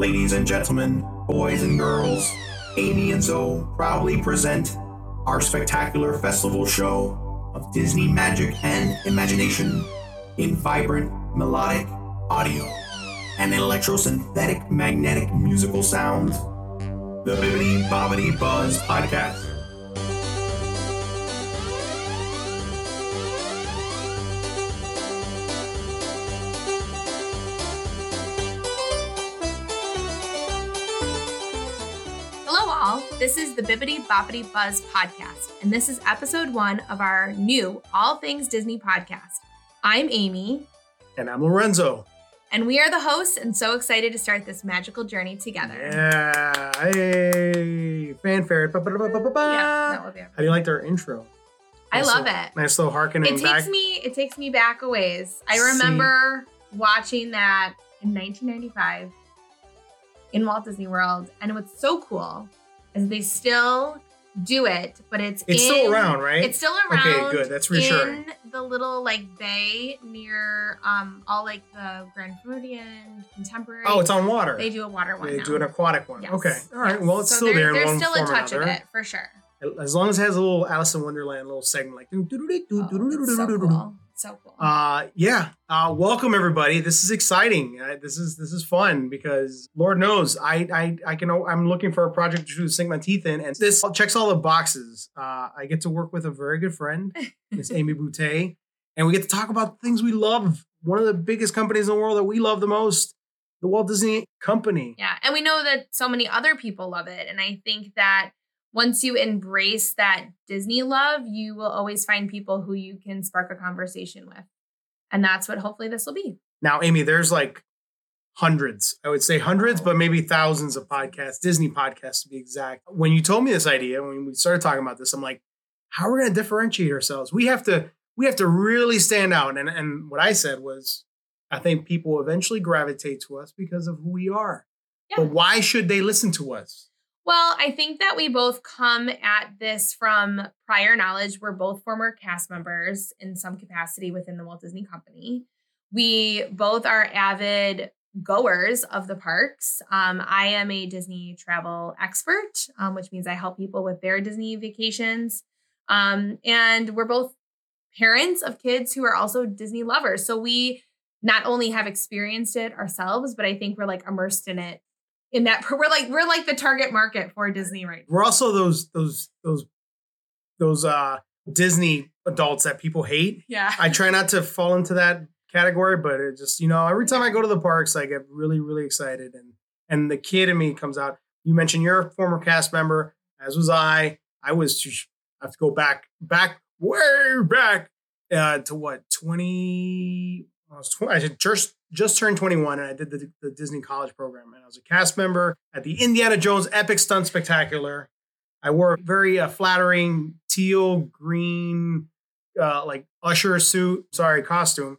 Ladies and gentlemen, boys and girls, Amy and Zoe proudly present our spectacular festival show of Disney magic and imagination in vibrant, melodic audio and electrosynthetic magnetic musical sounds. The Bibbidi-Bobbidi-Buzz podcast. Hello all, this is the Bibbidi-Bobbidi-Buzz podcast, and this is episode 1 of our new All Things Disney podcast. I'm Amy. And I'm Lorenzo. And we are the hosts and so excited to start this magical journey together. Yeah. Hey. Fanfare. Ba-ba-ba-ba-ba-ba. Yeah, that will be it. How do you like their intro? I love it. Nice little harkening back. It takes me back a ways. I remember watching that in 1995 in Walt Disney World. And what's so cool is they still do it, but it's still around, right? It's still around. Okay, good. That's reassuring. In the little bay near all the Grand Floridian, Contemporary. Oh, it's on water. They do a water one. They do an aquatic one. Yes. Okay, all right. Yes. Well, it's so still there. There's still a touch of it for sure. As long as it has a little Alice in Wonderland little segment, so cool. Welcome everybody. This is exciting. This is fun because Lord knows I'm looking for a project to sink my teeth in, and this checks all the boxes. I get to work with a very good friend, Miss Amy Boutet, and we get to talk about things we love. One of the biggest companies in the world that we love the most, the Walt Disney Company. Yeah, and we know that so many other people love it, and I think that once you embrace that Disney love, you will always find people who you can spark a conversation with. And that's what hopefully this will be. Now, Amy, there's hundreds. I would say hundreds, but maybe thousands of podcasts, Disney podcasts to be exact. When you told me this idea, when we started talking about this, I'm like, how are we going to differentiate ourselves? We have to really stand out. And what I said was, I think people eventually gravitate to us because of who we are. Yeah. But why should they listen to us? Well, I think that we both come at this from prior knowledge. We're both former cast members in some capacity within the Walt Disney Company. We both are avid goers of the parks. I am a Disney travel expert, which means I help people with their Disney vacations. And we're both parents of kids who are also Disney lovers. So we not only have experienced it ourselves, but I think we're immersed in it. In that we're the target market for Disney right now. We're also those Disney adults that people hate. Yeah. I try not to fall into that category, but it just, every time I go to the parks, I get really, really excited. And the kid in me comes out. You mentioned you're a former cast member, as was I. I have to go way back to what, 20? I just turned 21, and I did the Disney College program, and I was a cast member at the Indiana Jones Epic Stunt Spectacular. I wore a very flattering teal green, usher costume.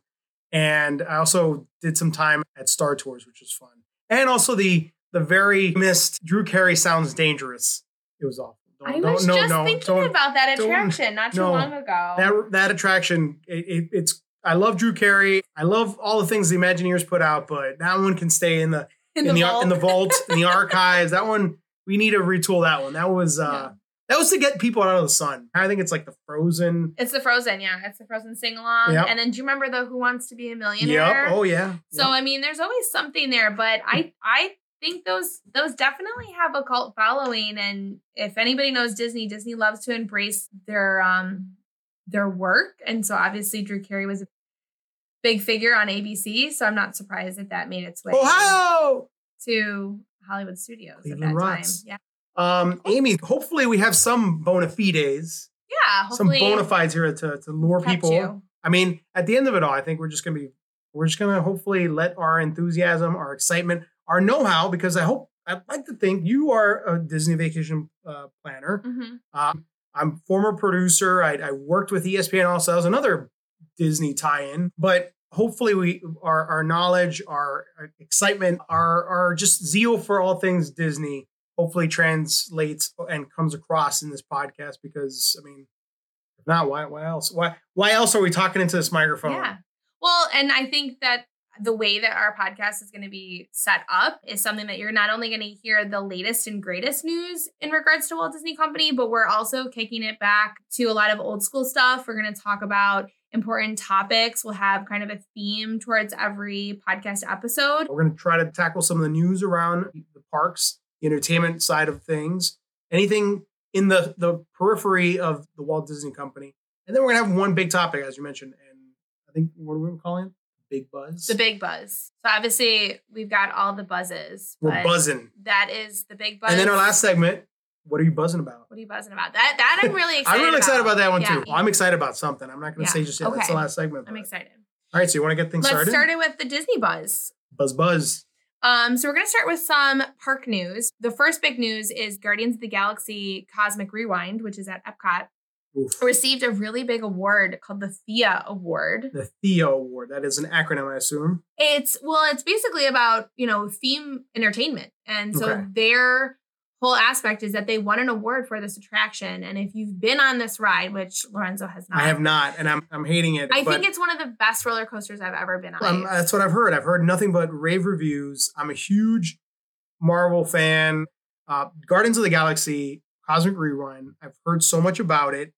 And I also did some time at Star Tours, which was fun. And also the very missed Drew Carey Sounds Dangerous. It was awful. I was thinking about that attraction not too long ago. That attraction, it's. I love Drew Carey. I love all the things the Imagineers put out, but that one can stay in the vault, in the archives. That one, we need to retool that one. That was to get people out of the sun. I think it's the Frozen. It's the Frozen, yeah. It's the Frozen sing-along. Yep. And then do you remember the Who Wants to Be a Millionaire? Yep. Oh, yeah. So, yep. I mean, there's always something there, but I think those definitely have a cult following. And if anybody knows Disney loves to embrace their work. And so obviously Drew Carey was a big figure on ABC. So I'm not surprised that made its way to Hollywood studios at that time. Yeah. Amy, hopefully we have some bona fides. Yeah. Hopefully some bona fides here to lure people. I mean, at the end of it all, I think we're just going to hopefully let our enthusiasm, our excitement, our know-how, because I'd like to think you are a Disney vacation planner. Mm-hmm. I'm a former producer. I worked with ESPN also. That was another Disney tie-in. But hopefully our knowledge, our excitement, our just zeal for all things Disney hopefully translates and comes across in this podcast. Because, I mean, if not, why else? Why else are we talking into this microphone? Yeah. Well, and I think that the way that our podcast is going to be set up is something that you're not only going to hear the latest and greatest news in regards to Walt Disney Company, but we're also kicking it back to a lot of old school stuff. We're going to talk about important topics. We'll have kind of a theme towards every podcast episode. We're going to try to tackle some of the news around the parks, the entertainment side of things, anything in the periphery of the Walt Disney Company. And then we're going to have one big topic, as you mentioned. And I think, what are we calling it? Big buzz. The big buzz. So obviously we've got all the buzzes. We're buzzing. That is the big buzz. And then our last segment, what are you buzzing about? What are you buzzing about? That I'm really excited I'm really excited about that one too. Well, I'm excited about something. I'm not going to say just yet. Okay. That's the last segment. I'm excited. All right. So you want to get things started? Let's start it with the Disney buzz. Buzz, buzz. So we're going to start with some park news. The first big news is Guardians of the Galaxy Cosmic Rewind, which is at Epcot. Oof. Received a really big award called the Thea Award. The Thea Award. That is an acronym, I assume. It's basically about, theme entertainment. And so their whole aspect is that they won an award for this attraction. And if you've been on this ride, which Lorenzo has not. I have not. And I'm hating it. I think it's one of the best roller coasters I've ever been on. That's what I've heard. I've heard nothing but rave reviews. I'm a huge Marvel fan. Guardians of the Galaxy, Cosmic Rewind. I've heard so much about it.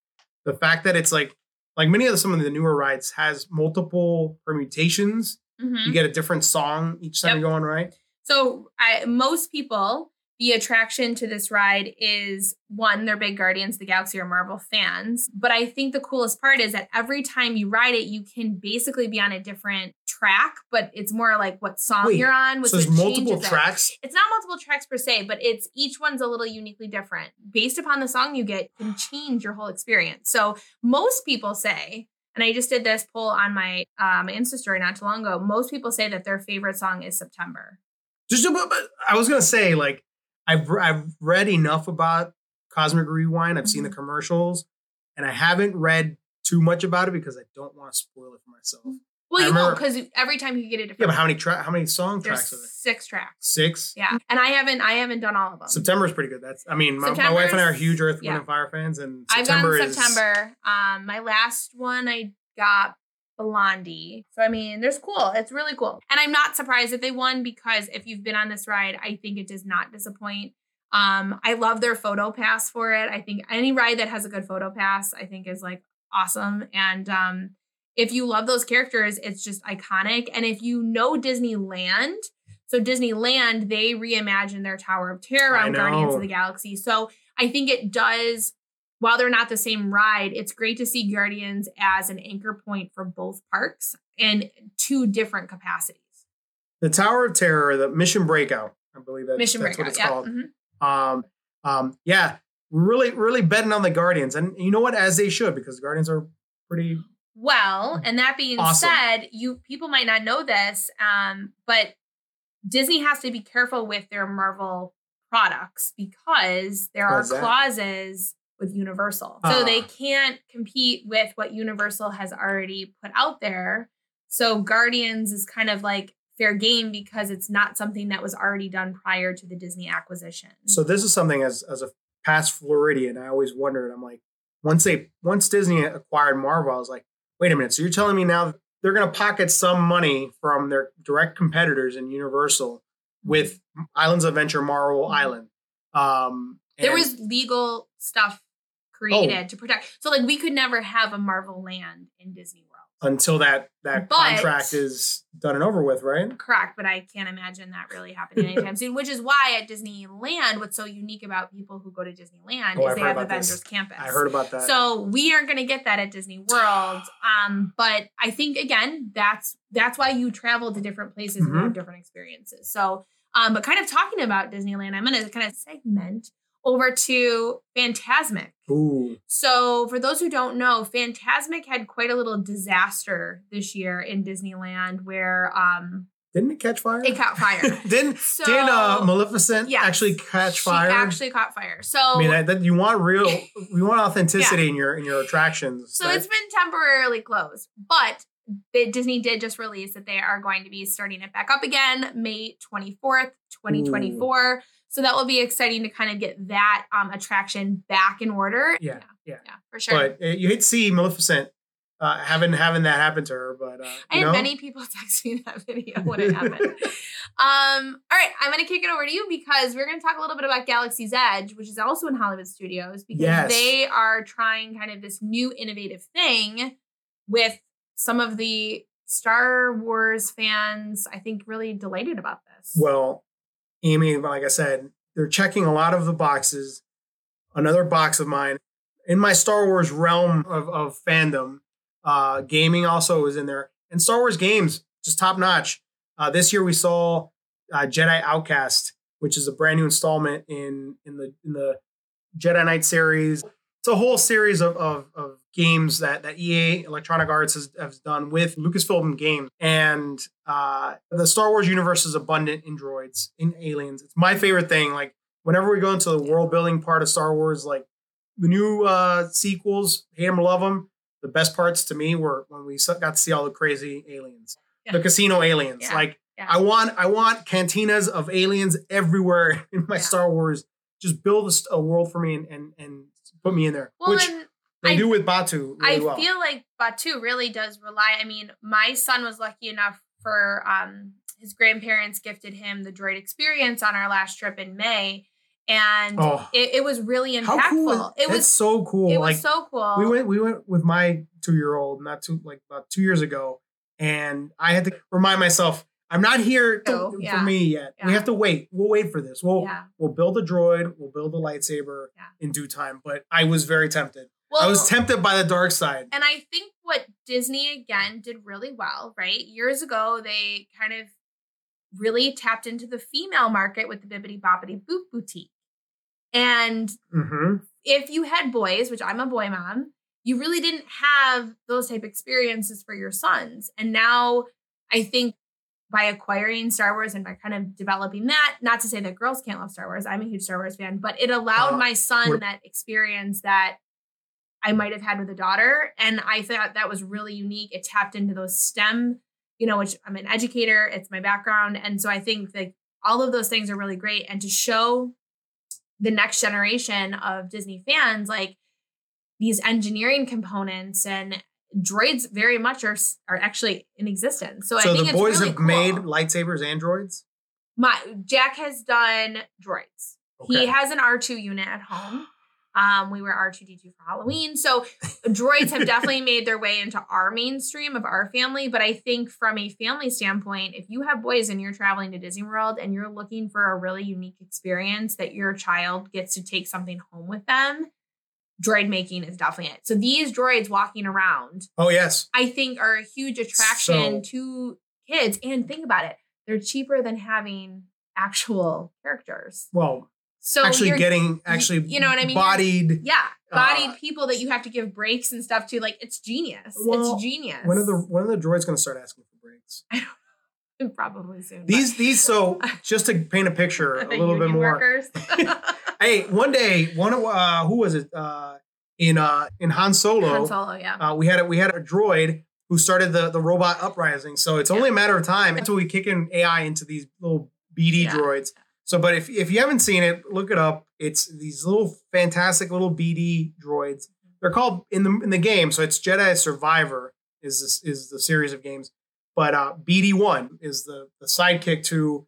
The fact that it's like many of some of the newer rides has multiple permutations. Mm-hmm. You get a different song each time you go on, right? So most people, the attraction to this ride is, one, they're big Guardians of the Galaxy or Marvel fans. But I think the coolest part is that every time you ride it, you can basically be on a different track, but it's more like what song you're on. So there's multiple tracks? It's not multiple tracks per se, but it's each one's a little uniquely different. Based upon the song you get, you can change your whole experience. So most people say, and I just did this poll on my Insta story not too long ago, most people say that their favorite song is September. I was going to say, I've read enough about Cosmic Rewind. I've seen the commercials, and I haven't read too much about it because I don't want to spoil it for myself. Well, won't, because every time you get a different. Yeah, but how many song tracks are there? 6 tracks. 6? Yeah, and I haven't done all of them. September's pretty good. My wife and I are huge Earth, Wind and Fire fans, and September. My last one I got Blondie. So, there's cool. It's really cool. And I'm not surprised that they won because if you've been on this ride, I think it does not disappoint. I love their photo pass for it. I think any ride that has a good photo pass, I think is awesome. And if you love those characters, it's just iconic. And if you know Disneyland, they reimagined their Tower of Terror on Guardians of the Galaxy. So I think it does. While they're not the same ride, it's great to see Guardians as an anchor point for both parks in 2 different capacities. The Tower of Terror, the Mission Breakout, I believe that's what it's called. Mm-hmm. Really, really betting on the Guardians. And you know what? As they should, because the Guardians are pretty well. And that being said, people might not know this, but Disney has to be careful with their Marvel products because there are clauses with Universal. So they can't compete with what Universal has already put out there. So Guardians is kind of fair game because it's not something that was already done prior to the Disney acquisition. So this is something as a past Floridian, I always wondered, I'm like, once Disney acquired Marvel, I was like, wait a minute. So you're telling me now they're going to pocket some money from their direct competitors in Universal with Islands of Adventure, Marvel Island. There was legal stuff created to protect. So we could never have a Marvel land in Disney World. Until that contract is done and over with, right? Correct. But I can't imagine that really happening anytime soon, which is why at Disneyland, what's so unique about people who go to Disneyland is they have Avengers Campus. I heard about that. So we aren't going to get that at Disney World. But I think, again, that's why you travel to different places and have different experiences. So, but kind of talking about Disneyland, I'm going to kind of segment over to Fantasmic. Ooh. So for those who don't know, Fantasmic had quite a little disaster this year in Disneyland where... didn't it catch fire? It caught fire. Did Maleficent actually catch fire? She actually caught fire. So you want authenticity in your attractions. So it's been temporarily closed. But Disney did just release that they are going to be starting it back up again May 24th, 2024. Ooh. So that will be exciting to kind of get that attraction back in order. Yeah, for sure. But you hate to see Maleficent having that happen to her. But many people text me that video when it happened. All right, I'm going to kick it over to you because we're going to talk a little bit about Galaxy's Edge, which is also in Hollywood Studios, because they are trying kind of this new innovative thing with some of the Star Wars fans, I think, really delighted about this. Well, Amy, like I said, they're checking a lot of the boxes. Another box of mine in my Star Wars realm of fandom, gaming also is in there, and Star Wars games just top notch. This year we saw Jedi Outcast, which is a brand new installment in the Jedi Knight series. It's a whole series of games that EA, Electronic Arts, has done with Lucasfilm Games. And the Star Wars universe is abundant in droids, in aliens. It's my favorite thing. Like, whenever we go into the world-building part of Star Wars, like, the new sequels, hate them or love them, the best parts to me were when we got to see all the crazy aliens. Yeah. The casino aliens. Yeah. Like, yeah. I want cantinas of aliens everywhere in my Star Wars. Just build a world for me and put me in there, which they do with Batuu really well. I feel like Batuu really does rely. I mean, my son was lucky enough for his grandparents gifted him the droid experience on our last trip in May. And it was really impactful. How cool was so cool. It was so cool. We went with my 2-year-old about 2 years ago. And I had to remind myself, I'm not here for me yet. Yeah. We have to wait. We'll wait for this. We'll build a droid. We'll build a lightsaber in due time. But I was very tempted. Well, I was tempted by the dark side. And I think what Disney, again, did really well, right? Years ago, they kind of really tapped into the female market with the Bibbidi-Bobbidi-Boop Boutique. And if you had boys, which I'm a boy mom, you really didn't have those type experiences for your sons. And now I think by acquiring Star Wars and by kind of developing that, not to say that girls can't love Star Wars. I'm a huge Star Wars fan, but it allowed my son that experience that I might've had with a daughter. And I thought that was really unique. It tapped into those STEM, which I'm an educator. It's my background. And so I think like all of those things are really great. And to show the next generation of Disney fans, like these engineering components and droids very much are actually in existence. So I think the boys have made lightsabers and droids? Jack has done droids. Okay. He has an R2 unit at home. We were R2-D2 for Halloween. So droids have definitely made their way into our mainstream of our family. But I think from a family standpoint, if you have boys and you're traveling to Disney World and you're looking for a really unique experience that your child gets to take something home with them, droid making is definitely it. So these droids walking around, I think are a huge attraction to kids. And think about it, they're cheaper than having actual characters. Well, so actually you know what I mean? Bodied people that you have to give breaks and stuff to. Like, it's genius. Well, it's genius. When are the droids going to start asking for breaks? I don't know. Probably soon. So just to paint a picture a little bit more. Hey, one day, who was it? In Han Solo. Han Solo, yeah. We had a droid who started the robot uprising. So it's only a matter of time until we kick in AI into these little BD droids. So, but if you haven't seen it, look it up. It's these little fantastic little BD droids. They're called in the game. So it's Jedi Survivor is the series of games. But BD-1 is the sidekick to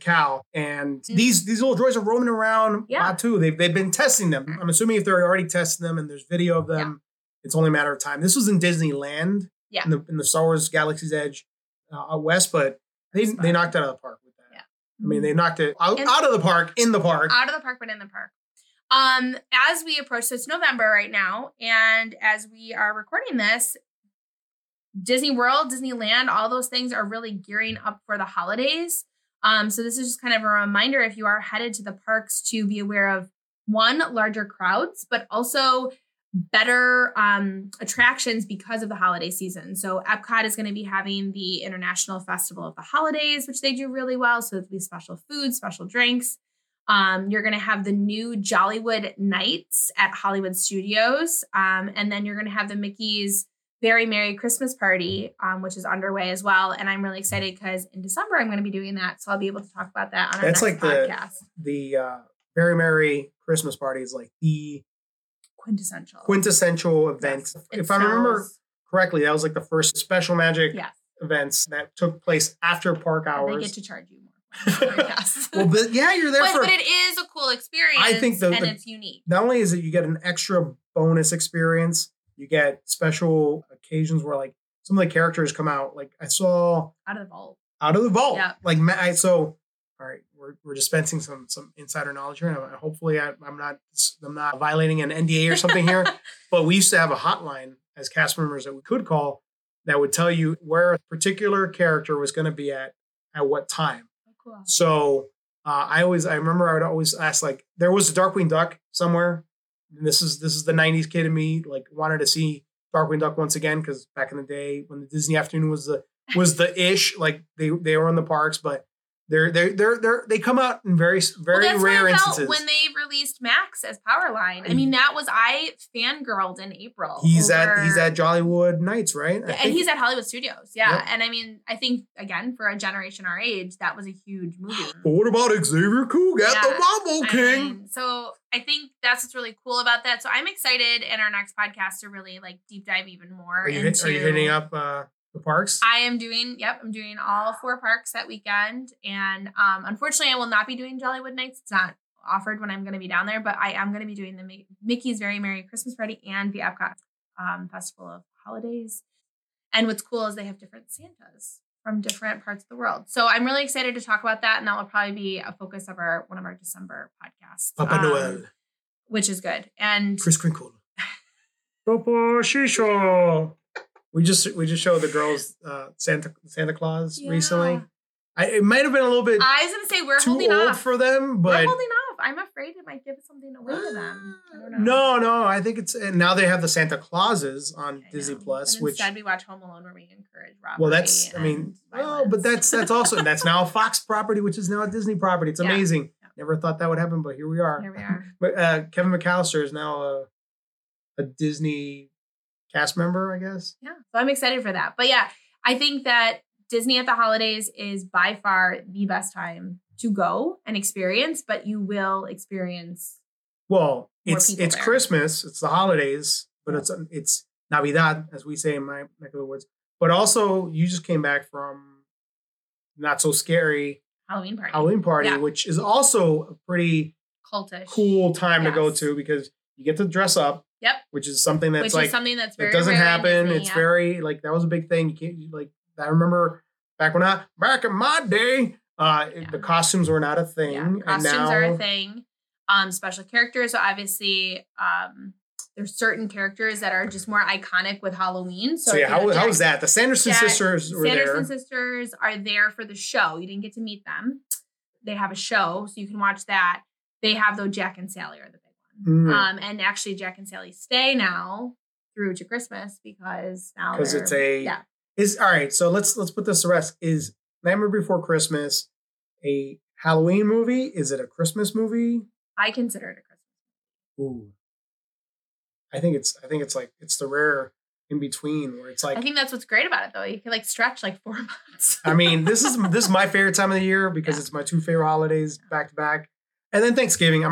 Cal. And these little droids are roaming around Batuu. They've been testing them. I'm assuming if they're already testing them and there's video of them, it's only a matter of time. This was in Disneyland in the Star Wars Galaxy's Edge out west, but they knocked it out of the park with that. Yeah. I mean, they knocked it out of the park, in the park. Out of the park, but in the park. As we approach, so it's November right now, and as we are recording this, Disney World, Disneyland, all those things are really gearing up for the holidays. So this is just kind of a reminder if you are headed to the parks to be aware of, one, larger crowds, but also better attractions because of the holiday season. So Epcot is going to be having the International Festival of the Holidays, which they do really well. So it'll be special food, special drinks. You're going to have the new Jollywood Nights at Hollywood Studios. And then you're going to have the Mickey's Very Merry Christmas Party, which is underway as well. And I'm really excited because in December, I'm going to be doing that. So I'll be able to talk about that on our next podcast. The Very Merry Christmas Party is like the quintessential event. If I remember correctly, that was like the first special magic events that took place after park hours. And they get to charge you more. Yes. Well, but yeah, you're there but it is a cool experience. I think and it's unique. Not only is it you get an extra bonus experience, you get special occasions where like some of the characters come out. Like I saw Out of the Vault. Yeah. Like all right, we're dispensing some insider knowledge here, and hopefully I'm not violating an NDA or something here. But we used to have a hotline as cast members that we could call that would tell you where a particular character was going to be at what time. Cool. So I would always ask, like, there was a Darkwing Duck somewhere. And this is the 90s kid in me, like, wanted to see Darkwing Duck once again, because back in the day when the Disney afternoon was the ish, like they were in the parks, but they come out in very, very rare instances. When they released Max as Powerline, I mean, I fangirled in April. He's at Jollywood Nights, right? And he's at Hollywood Studios. Yeah. Yep. And I mean, I think again, for a generation our age, that was a huge movie. But what about Xavier Coog at the Marvel King? So I think that's what's really cool about that. So I'm excited in our next podcast to really like deep dive even more. Are you hitting up the parks? I'm doing all 4 parks that weekend. And unfortunately, I will not be doing Jollywood Nights. It's not offered when I'm going to be down there, but I am going to be doing the Mickey's Very Merry Christmas Party and the Epcot Festival of Holidays. And what's cool is they have different Santas from different parts of the world. So I'm really excited to talk about that. And that will probably be a focus of one of our December podcasts. Papa Noel. Which is good. And Kris Kringle. Papa Shisho. We just showed the girls Santa Claus recently. It might have been a little bit. I was gonna say we're too holding old off for them, but we're holding off. I'm afraid it might give something away to them. I don't know. No. I think it's now they have the Santa Clauses on Disney Plus, and instead we watch Home Alone, where we encourage robbery. Well, that's but that's also that's now a Fox property, which is now a Disney property. It's amazing. Yeah. Never thought that would happen, but here we are. But Kevin McCallister is now a Disney cast member, I guess. Yeah. So I'm excited for that. But yeah, I think that Disney at the holidays is by far the best time to go and experience, but you will experience. Well, it's there. Christmas. It's the holidays, but it's Navidad, as we say in my neck of the woods. But also you just came back from not so scary Halloween party, which is also a pretty cultish, cool time to go to because you get to dress up. Yep. Which is something that's very, it doesn't happen. Disney, it's very like that was a big thing. You can't I remember back in my day, the costumes were not a thing. Yeah, costumes are a thing. Special characters. So obviously, there's certain characters that are just more iconic with Halloween. How was that? The Sanderson sisters were there. Sanderson sisters are there for the show. You didn't get to meet them. They have a show, so you can watch that. They have though Jack and Sally are the big. Mm. And actually Jack and Sally stay now through to Christmas because it's all right. So let's put this to rest. Is Nightmare Before Christmas a Halloween movie? Is it a Christmas movie? I consider it a Christmas movie. Ooh. I think it's like, it's the rare in between where it's like, I think that's what's great about it though. You can like stretch like 4 months. I mean, this is my favorite time of the year because it's my 2 favorite holidays back to back. And then Thanksgiving.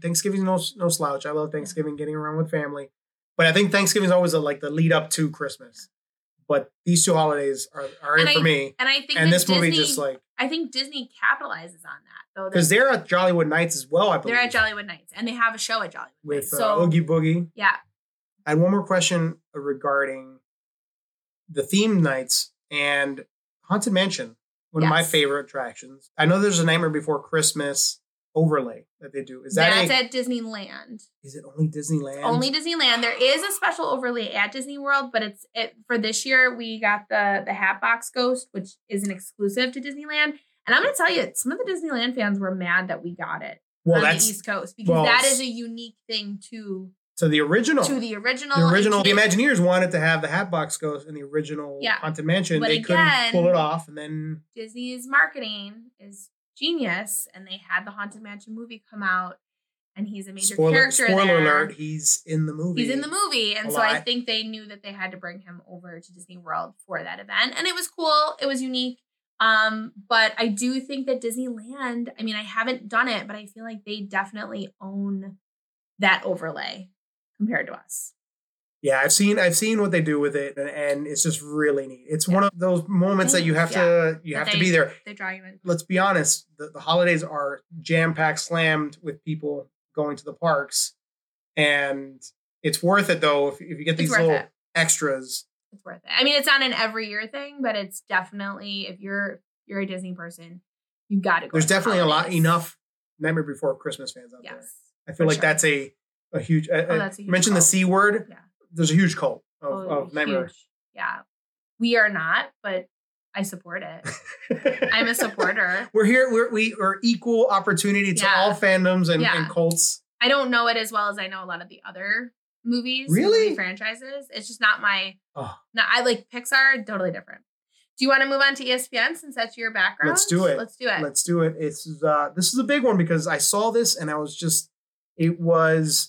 Thanksgiving's no slouch. I love Thanksgiving, getting around with family. But I think Thanksgiving is always the lead up to Christmas. But these 2 holidays are in for me. And I think this movie I think Disney capitalizes on that though. Because they're at Jollywood Nights as well, I believe. They're at Jollywood Nights. And they have a show at Jollywood Nights. With Oogie Boogie. Yeah. I had one more question regarding the theme nights and Haunted Mansion. One of my favorite attractions. I know there's a Nightmare Before Christmas overlay that they do. Is that's at Disneyland? Is it only Disneyland? It's only Disneyland. There is a special overlay at Disney World, but it's for this year. We got the Hatbox Ghost, which is an exclusive to Disneyland. And I'm going to tell you, some of the Disneyland fans were mad that we got it on the East Coast because that is a unique thing to the original. The Imagineers wanted to have the Hatbox Ghost in the original Haunted Mansion. But they couldn't pull it off, and then Disney's marketing is genius, and they had the Haunted Mansion movie come out, and he's a major character. Spoiler alert, he's in the movie. And so I think they knew that they had to bring him over to Disney World for that event. And it was cool. It was unique. But I do think that Disneyland, I mean, I haven't done it, but I feel like they definitely own that overlay compared to us. Yeah, I've seen what they do with it, and it's just really neat. It's one of those moments that you have to to be there. They draw you in. Let's be honest, the holidays are jam-packed slammed with people going to the parks, and it's worth it though if you get these little extras. It's worth it. I mean, it's not an every year thing, but it's definitely if you're a Disney person, you got to go. There's definitely enough Nightmare Before Christmas fans out there. I feel like that's a huge. That's a huge mention cult. The C word. Yeah. There's a huge cult of nightmares. Yeah. We are not, but I support it. I'm a supporter. We're here. We are equal opportunity to all fandoms and cults. I don't know it as well as I know a lot of the other movies. Really? Movie franchises. It's just not my... Oh. Not, I like Pixar. Totally different. Do you want to move on to ESPN since that's your background? Let's do it. It's this is a big one because I saw this and I was just... It was...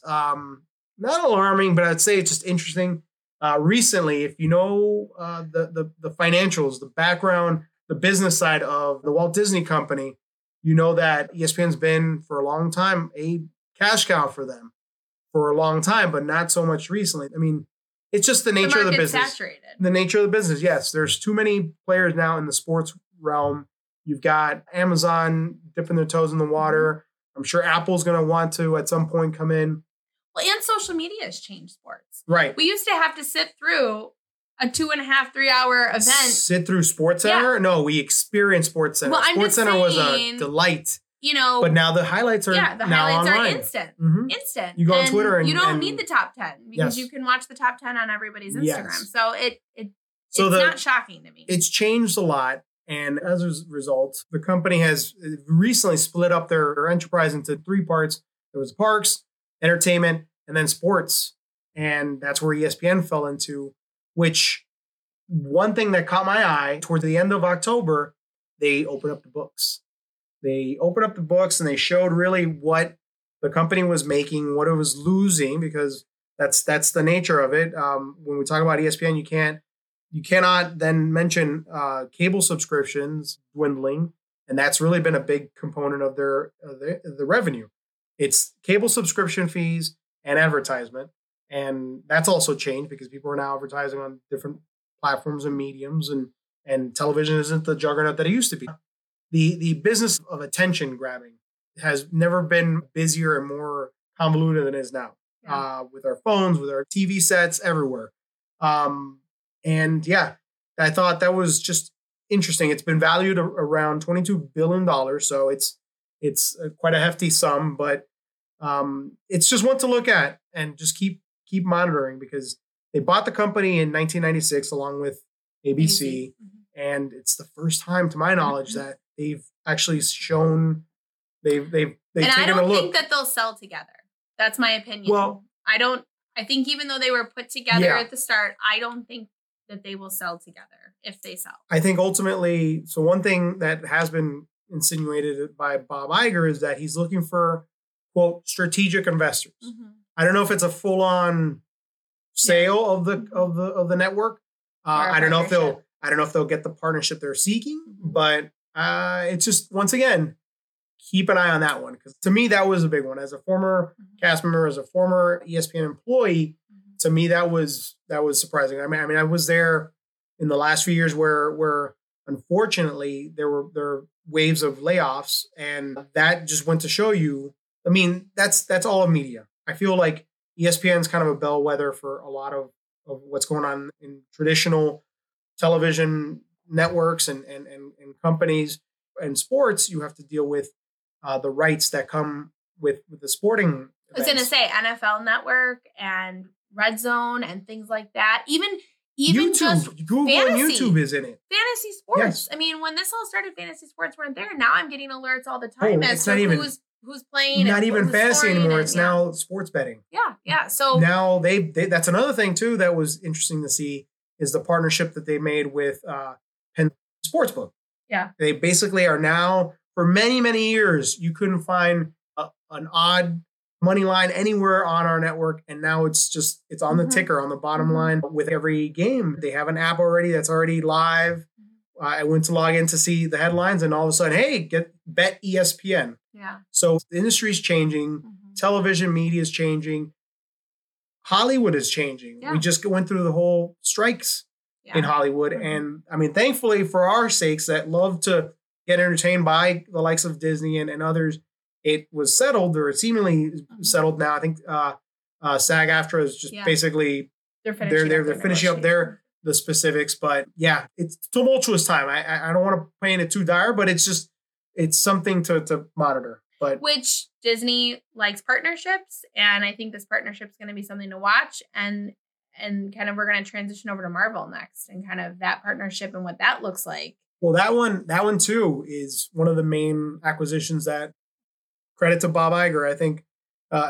not alarming, but I'd say it's just interesting. Recently, if you know the financials, the background, the business side of the Walt Disney Company, you know that ESPN's been for a long time a cash cow for them for a long time, but not so much recently. I mean, it's just the nature of the business. Saturated. The nature of the business, yes. There's too many players now in the sports realm. You've got Amazon dipping their toes in the water. I'm sure Apple's going to want to at some point come in. Well, and social media has changed sports. Right. We used to have to sit through a 2.5-3 hour event. Sit through Sports Center? Yeah. No, we experienced Sports Center. Well, Sports Center was a delight. You know. But now the highlights are now highlights online. Are instant. Mm-hmm. Instant. You go on Twitter and you don't need the top 10 because you can watch the top 10 on everybody's Instagram. Yes. So it's not shocking to me. It's changed a lot. And as a result, the company has recently split up their enterprise into three parts. There was parks, entertainment, and then sports. And that's where ESPN fell into, which one thing that caught my eye towards the end of October, they opened up the books. They opened up the books and they showed really what the company was making, what it was losing, because that's the nature of it. When we talk about ESPN, you cannot then mention cable subscriptions dwindling. And that's really been a big component of the revenue. It's cable subscription fees and advertisement. And that's also changed because people are now advertising on different platforms and mediums, and television isn't the juggernaut that it used to be. The business of attention grabbing has never been busier and more convoluted than it is now. Yeah. With our phones, with our TV sets, everywhere. I thought that was just interesting. It's been valued around $22 billion. So it's quite a hefty sum, but it's just one to look at and just keep monitoring, because they bought the company in 1996 along with ABC. Mm-hmm. And it's the first time, to my knowledge, that they've actually shown they've taken a look. And I don't think that they'll sell together. That's my opinion. Well, I think even though they were put together at the start, I don't think that they will sell together if they sell. I think ultimately, so one thing that has been insinuated by Bob Iger is that he's looking for, quote, strategic investors. Mm-hmm. I don't know if it's a full-on sale of the network. I don't know if they'll get the partnership they're seeking, but it's just, once again, keep an eye on that one, because to me that was a big one. As a former cast member, as a former ESPN employee, to me that was surprising. I mean, I was there in the last few years where unfortunately there were waves of layoffs, and that just went to show you, I mean, that's all of media. I feel like ESPN's kind of a bellwether for a lot of what's going on in traditional television networks and companies and sports. You have to deal with the rights that come with the sporting events. I was going to say NFL Network and Red Zone and things like that. Even YouTube, just Google fantasy. And YouTube is in it. Fantasy sports. Yes. I mean, when this all started, fantasy sports weren't there. Now I'm getting alerts all the time as to who's playing. Not even fantasy anymore. It's now sports betting. Yeah, yeah. So now they that's another thing too that was interesting to see, is the partnership that they made with Penn Sportsbook. Yeah, they basically are now, for many, many years you couldn't find an odd money line anywhere on our network, and now it's on the ticker on the bottom line with every game. They have an app already that's already live. I went to log in to see the headlines, and all of a sudden, hey, bet ESPN. Yeah. So the industry's changing, television media is changing. Hollywood is changing. Yeah. We just went through the whole strikes in Hollywood. And I mean, thankfully for our sakes that love to get entertained by the likes of Disney and others, it was settled, or it's seemingly settled now. I think SAG-AFTRA is just basically they're finishing up the specifics. But yeah, it's tumultuous time. I don't want to paint it too dire, but it's just it's something to monitor. But which Disney likes partnerships, and I think this partnership is going to be something to watch. And kind of we're going to transition over to Marvel next, and kind of that partnership and what that looks like. Well, that one too is one of the main acquisitions that. Credit to Bob Iger. I think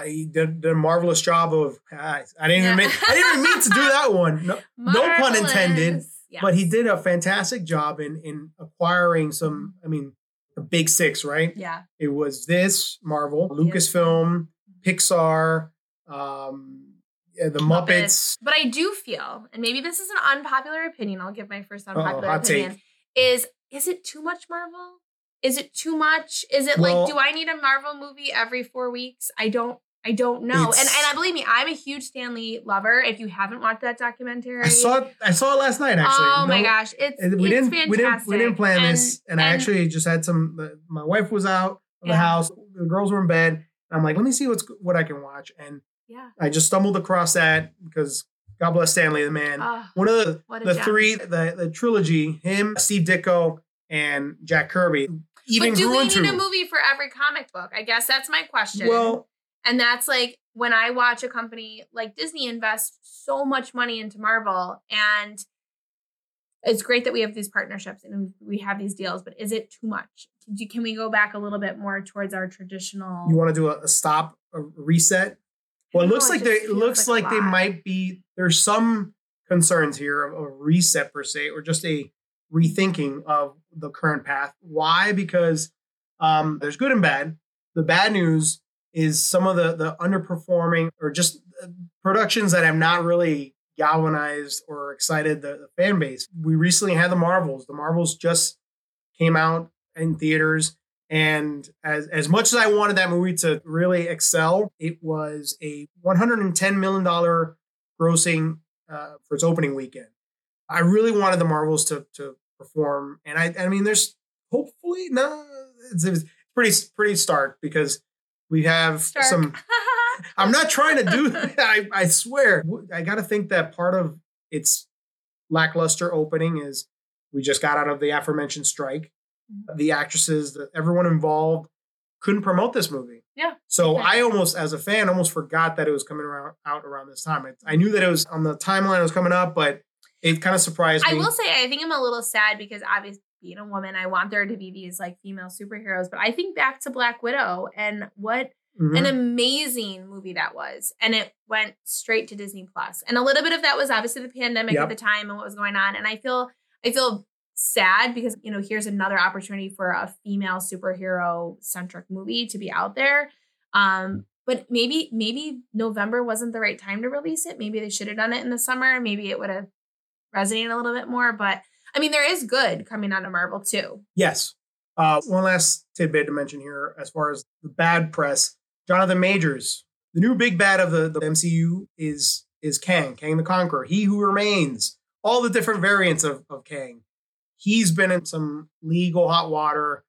he did a marvelous job of. I didn't even mean to do that one. No pun intended. Yes. But he did a fantastic job in acquiring some. I mean, the big six, right? Yeah. It was this Marvel, Lucasfilm, Pixar, the Muppets. But I do feel, and maybe this is an unpopular opinion. I'll give my first unpopular opinion. Is it too much Marvel? Is it too much? Is it do I need a Marvel movie every 4 weeks? I don't know. And believe me, I'm a huge Stanley lover. If you haven't watched that documentary. I saw it last night, actually. Oh, my gosh. It's fantastic. We didn't plan this. And I actually just had my wife was out of the house. The girls were in bed. And I'm like, let me see what I can watch. And I just stumbled across that because God bless Stanley, the man. One of the three, the trilogy, him, Steve Ditko, and Jack Kirby. But do we need a movie for every comic book? I guess that's my question. Well, and that's like when I watch a company like Disney invest so much money into Marvel, and it's great that we have these partnerships and we have these deals, but is it too much? Can we go back a little bit more towards our traditional? You want to do a reset? Well, it looks like they might be, there's some concerns here of a reset per se, or just a rethinking of the current path. Why? Because there's good and bad. The bad news is some of the underperforming or just productions that have not really galvanized or excited the fan base. We recently had The Marvels. The Marvels just came out in theaters, and as much as I wanted that movie to really excel, it was a $110 million grossing for its opening weekend. I really wanted The Marvels to perform, and I mean, there's hopefully it's pretty stark because we have some. I'm not trying to do that. I swear. I got to think that part of its lackluster opening is we just got out of the aforementioned strike. Mm-hmm. The actresses, everyone involved, couldn't promote this movie. Yeah. So I almost, as a fan, forgot that it was coming out around this time. I knew that it was on the timeline. It was coming up, but. It kind of surprised me. I will say, I think I'm a little sad because obviously being a woman, I want there to be these like female superheroes. But I think back to Black Widow and what an amazing movie that was. And it went straight to Disney Plus. And a little bit of that was obviously the pandemic at the time and what was going on. And I feel sad because, you know, here's another opportunity for a female superhero centric movie to be out there. But maybe November wasn't the right time to release it. Maybe they should have done it in the summer. Maybe it would have resonate a little bit more, but I mean, there is good coming out of Marvel too. Yes. One last tidbit to mention here as far as the bad press. Jonathan Majors, the new big bad of the MCU is Kang the Conqueror, He Who Remains, all the different variants of Kang. He's been in some legal hot water,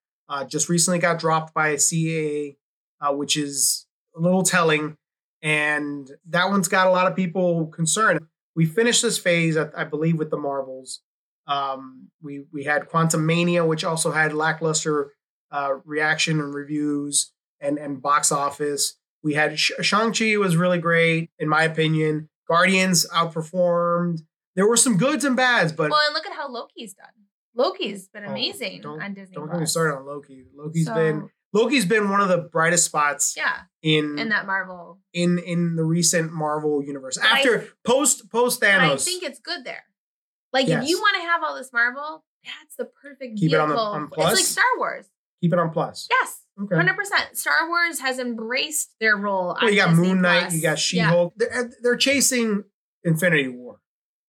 just recently got dropped by CAA, which is a little telling. And that one's got a lot of people concerned. We finished this phase, I believe, with The Marvels. We had Quantumania, which also had lackluster reaction and reviews and box office. We had Shang-Chi was really great, in my opinion. Guardians outperformed. There were some goods and bads, but... Well, and look at how Loki's done. Loki's been amazing on Disney+. Don't get me started on Loki. Loki's been one of the brightest spots in that Marvel in the recent Marvel universe. After post Thanos. I think it's good there. Like if you want to have all this Marvel, that's the perfect Keep vehicle. It on Plus? It's like Star Wars. Keep it on Plus. Yes. Okay. 100%. Star Wars has embraced their role. Well, you got Disney Moon Knight, Plus. You got She-Hulk. Yeah. They're chasing Infinity War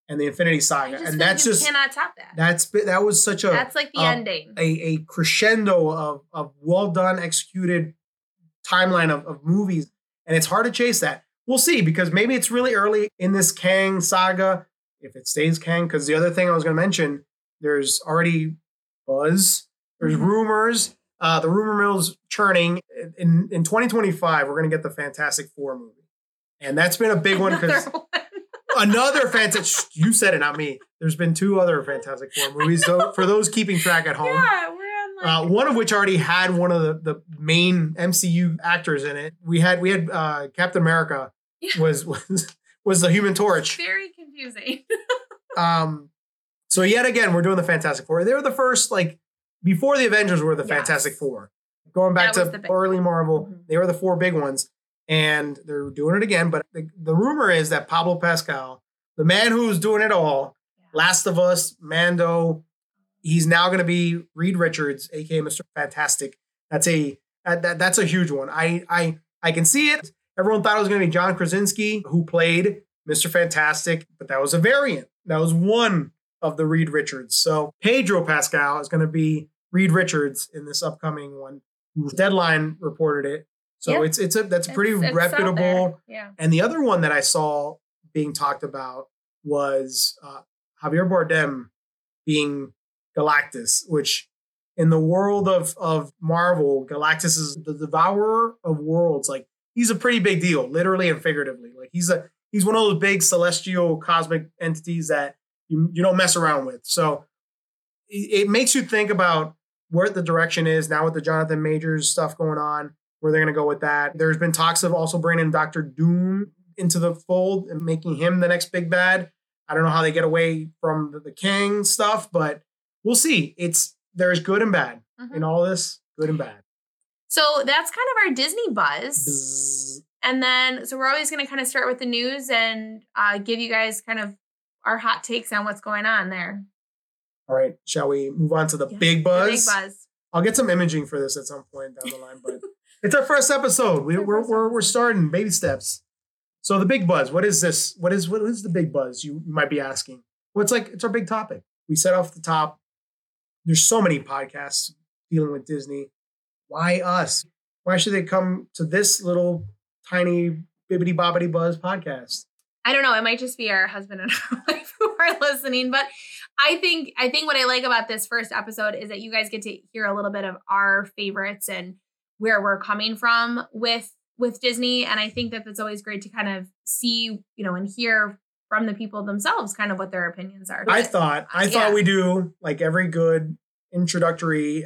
and the Infinity Saga. And that's just... You cannot top that. That was such a... That's like the ending. A crescendo of well-done, executed timeline of movies. And it's hard to chase that. We'll see, because maybe it's really early in this Kang saga, if it stays Kang. Because the other thing I was going to mention, there's already buzz. There's rumors. The rumor mill's churning. In 2025, we're going to get the Fantastic Four movie. And that's been a big one. Because another Fantastic... You said it, not me. There's been two other Fantastic Four movies. So for those keeping track at home. Yeah, we're on like... one of which already had one of the main MCU actors in it. We had Captain America was the Human Torch. It's very confusing. So yet again, we're doing the Fantastic Four. They were the first, like... Before the Avengers were the Fantastic Four. Going back to early Marvel, they were the four big ones. And they're doing it again. But the rumor is that Pablo Pascal, the man who's doing it all, Last of Us, Mando, he's now going to be Reed Richards, a.k.a. Mr. Fantastic. That's a huge one. I can see it. Everyone thought it was going to be John Krasinski, who played Mr. Fantastic. But that was a variant. That was one of the Reed Richards. So Pedro Pascal is going to be Reed Richards in this upcoming one. Deadline reported it. So it's reputable. Yeah. And the other one that I saw being talked about was Javier Bardem being Galactus, which in the world of Marvel, Galactus is the devourer of worlds. Like, he's a pretty big deal, literally and figuratively. Like, he's one of those big celestial cosmic entities that you don't mess around with. So it makes you think about where the direction is now with the Jonathan Majors stuff going on, where they're going to go with that. There's been talks of also bringing Dr. Doom into the fold and making him the next big bad. I don't know how they get away from the Kang stuff, but we'll see. There's good and bad in all this, good and bad. So that's kind of our Disney buzz. And then, so we're always going to kind of start with the news and give you guys kind of our hot takes on what's going on there. All right. Shall we move on to the big buzz? The big buzz. I'll get some imaging for this at some point down the line, but it's our first episode. We're starting baby steps. So the big buzz, what is this? What is the big buzz? You might be asking. Well, it's our big topic. We set off the top. There's so many podcasts dealing with Disney. Why us? Why should they come to this little tiny Bibbidi-Bobbidi-Buzz podcast? I don't know. It might just be our husband and our wife who are listening. But I think what I like about this first episode is that you guys get to hear a little bit of our favorites and where we're coming from with Disney. And I think that that's always great to kind of see, and hear from the people themselves kind of what their opinions are. I thought we do like every good introductory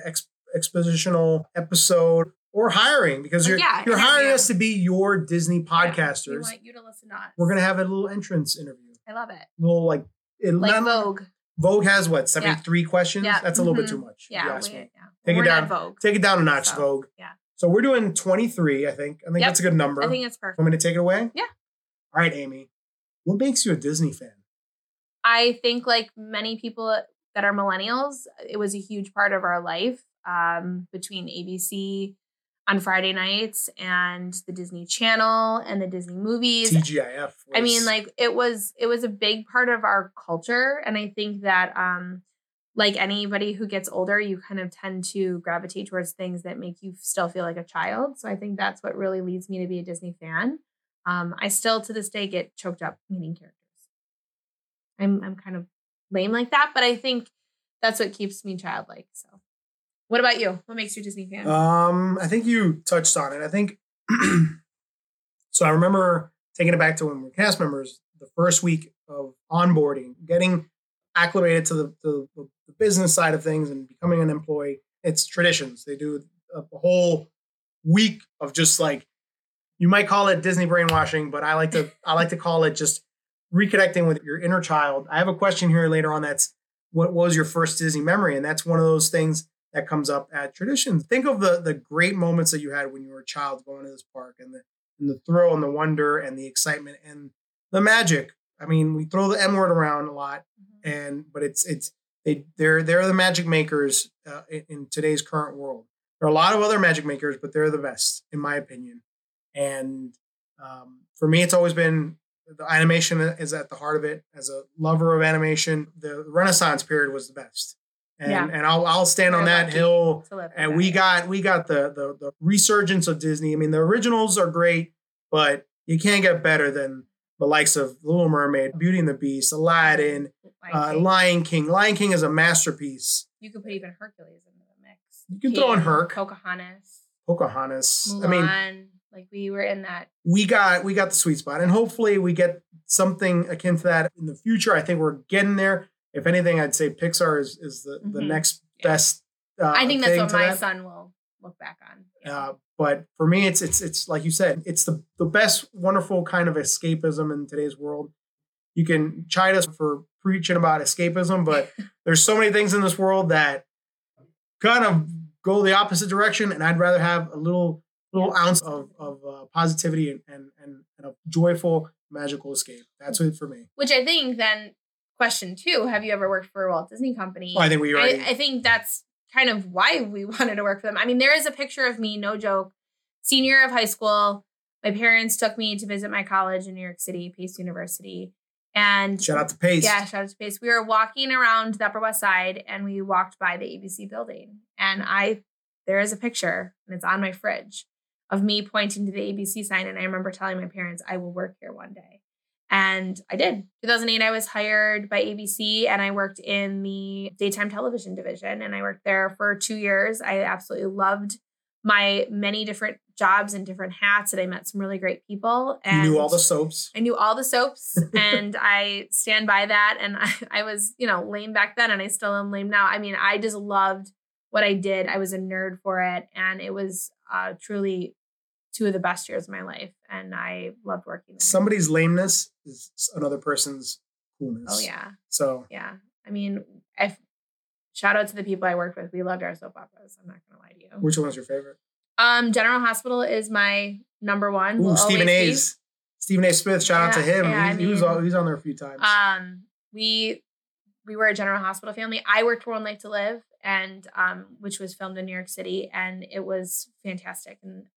expositional episode. Or hiring, because you're hiring us to be your Disney podcasters. We want you to listen to us. We're going to have a little entrance interview. I love it. A little like Vogue. Vogue has what, 73 questions? Yeah. That's a little bit too much. Yeah. Take it down a notch, Vogue. Yeah. So we're doing 23, I think. I think that's a good number. I think it's perfect. Want me to take it away? Yeah. All right, Amy. What makes you a Disney fan? I think like many people that are millennials, it was a huge part of our life between ABC on Friday nights and the Disney Channel and the Disney movies. TGIF. It was a big part of our culture. And I think that like anybody who gets older, you kind of tend to gravitate towards things that make you still feel like a child. So I think that's what really leads me to be a Disney fan. I still to this day get choked up meeting characters. I'm kind of lame like that, but I think that's what keeps me childlike. So what about you? What makes you a Disney fan? I think you touched on it. I think so. I remember taking it back to when we were cast members, the first week of onboarding, getting acclimated to the business side of things and becoming an employee. It's traditions. They do a whole week of just like, you might call it Disney brainwashing, but I like to call it just reconnecting with your inner child. I have a question here later on. That's what was your first Disney memory, and that's one of those things that comes up at traditions. Think of the great moments that you had when you were a child going to this park, and the thrill and the wonder and the excitement and the magic. I mean, we throw the M word around a lot, but they're the magic makers in today's current world. There are a lot of other magic makers, but they're the best in my opinion. And for me, it's always been the animation is at the heart of it. As a lover of animation, the Renaissance period was the best. And I'll stand on that hill. And we got the resurgence of Disney. I mean, the originals are great, but you can't get better than the likes of Little Mermaid, Beauty and the Beast, Aladdin, Lion King. Lion King is a masterpiece. You could put even Hercules into the mix. You can throw in Herc. Pocahontas. Mulan. I mean, like we were in that. We got the sweet spot, and hopefully we get something akin to that in the future. I think we're getting there. If anything, I'd say Pixar is the next best. I think that's what my son will look back on. Yeah. But for me, it's like you said, it's the best wonderful kind of escapism in today's world. You can chide us for preaching about escapism, but there's so many things in this world that kind of go the opposite direction. And I'd rather have a little ounce of positivity and a joyful, magical escape. That's it for me. Which I think then question two, have you ever worked for a Walt Disney Company? Well, I think I think that's kind of why we wanted to work for them. I mean, there is a picture of me, no joke, senior year of high school. My parents took me to visit my college in New York City, Pace University. And shout out to Pace. Yeah, shout out to Pace. We were walking around the Upper West Side and we walked by the ABC building. And there is a picture, and it's on my fridge, of me pointing to the ABC sign. And I remember telling my parents, I will work here one day. And I did. 2008, I was hired by ABC, and I worked in the daytime television division, and I worked there for 2 years. I absolutely loved my many different jobs and different hats, and I met some really great people. And you knew all the soaps. I knew all the soaps, and I stand by that. And I was, lame back then, and I still am lame now. I mean, I just loved what I did. I was a nerd for it, and it was truly two of the best years of my life, and I loved working there. Somebody's lameness is another person's coolness. Oh yeah. So yeah, I mean, shout out to the people I worked with. We loved our soap operas. I'm not gonna lie to you. Which one's your favorite? General Hospital is my number one. Ooh, we'll Stephen A. Smith. Shout out to him. Yeah, he was on there a few times. We were a General Hospital family. I worked for One Life to Live, and which was filmed in New York City, and it was fantastic. And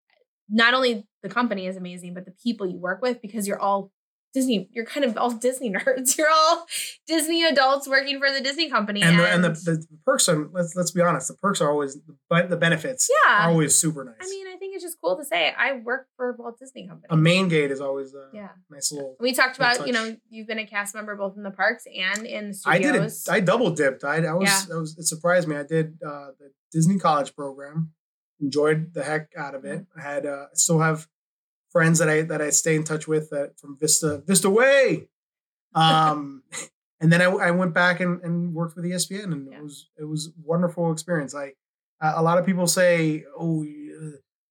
not only the company is amazing, but the people you work with, because you're all Disney. You're kind of all Disney nerds. You're all Disney adults working for the Disney company. And the perks are, let's be honest, the perks are always, but the benefits are always super nice. I mean, I think it's just cool to say I work for Walt Disney Company. A main gate is always a nice little We talked about, touch. You've been a cast member both in the parks and in the studios. I double dipped. It surprised me. I did the Disney college program. Enjoyed the heck out of it. I had still have friends that I stay in touch with from Vista Way, and then I went back and worked with ESPN, and it was a wonderful experience. Like a lot of people say, oh,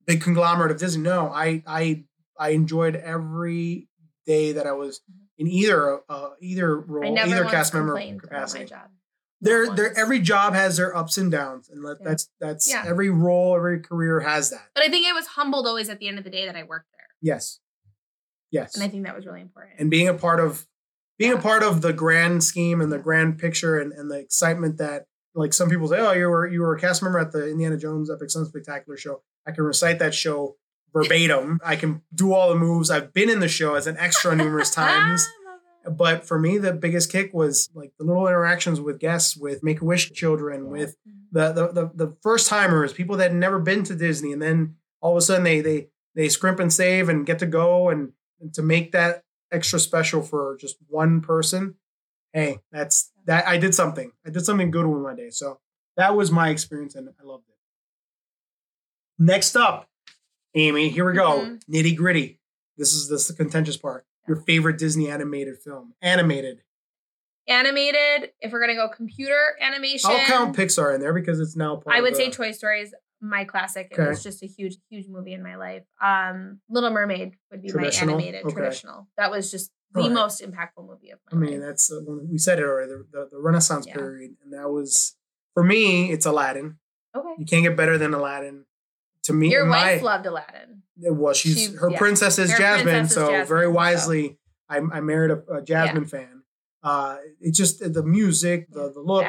big conglomerate of Disney. No, I enjoyed every day that I was in either role, either cast member capacity. About my job. Every job has their ups and downs, and that's every role, every career has that. But I think I was humbled always at the end of the day that I worked there. Yes. And I think that was really important. And being a part of the grand scheme and the grand picture and the excitement that, like, some people say, oh, you were a cast member at the Indiana Jones Epic Stunt Spectacular show. I can recite that show verbatim. I can do all the moves. I've been in the show as an extra numerous times. But for me, the biggest kick was like the little interactions with guests, with Make-A-Wish children, with the first timers, people that had never been to Disney. And then all of a sudden they scrimp and save and get to go and to make that extra special for just one person. Hey, I did something. I did something good with my day. So that was my experience, and I loved it. Next up, Amy, here we go. Mm-hmm. Nitty gritty. This is the contentious part. Your favorite Disney animated film. Animated. If we're going to go computer animation. I'll count Pixar in there because it's now part of I would say Toy Story is my classic. Okay. It was just a huge, huge movie in my life. Little Mermaid would be my animated traditional. That was just the most impactful movie of my life. I mean, that's when we said it already, the Renaissance period. And that was, for me, it's Aladdin. Okay. You can't get better than Aladdin. To me, your wife loved Aladdin. Well, her princess is Jasmine, so very wisely, I married a Jasmine fan. It's just the music, the look,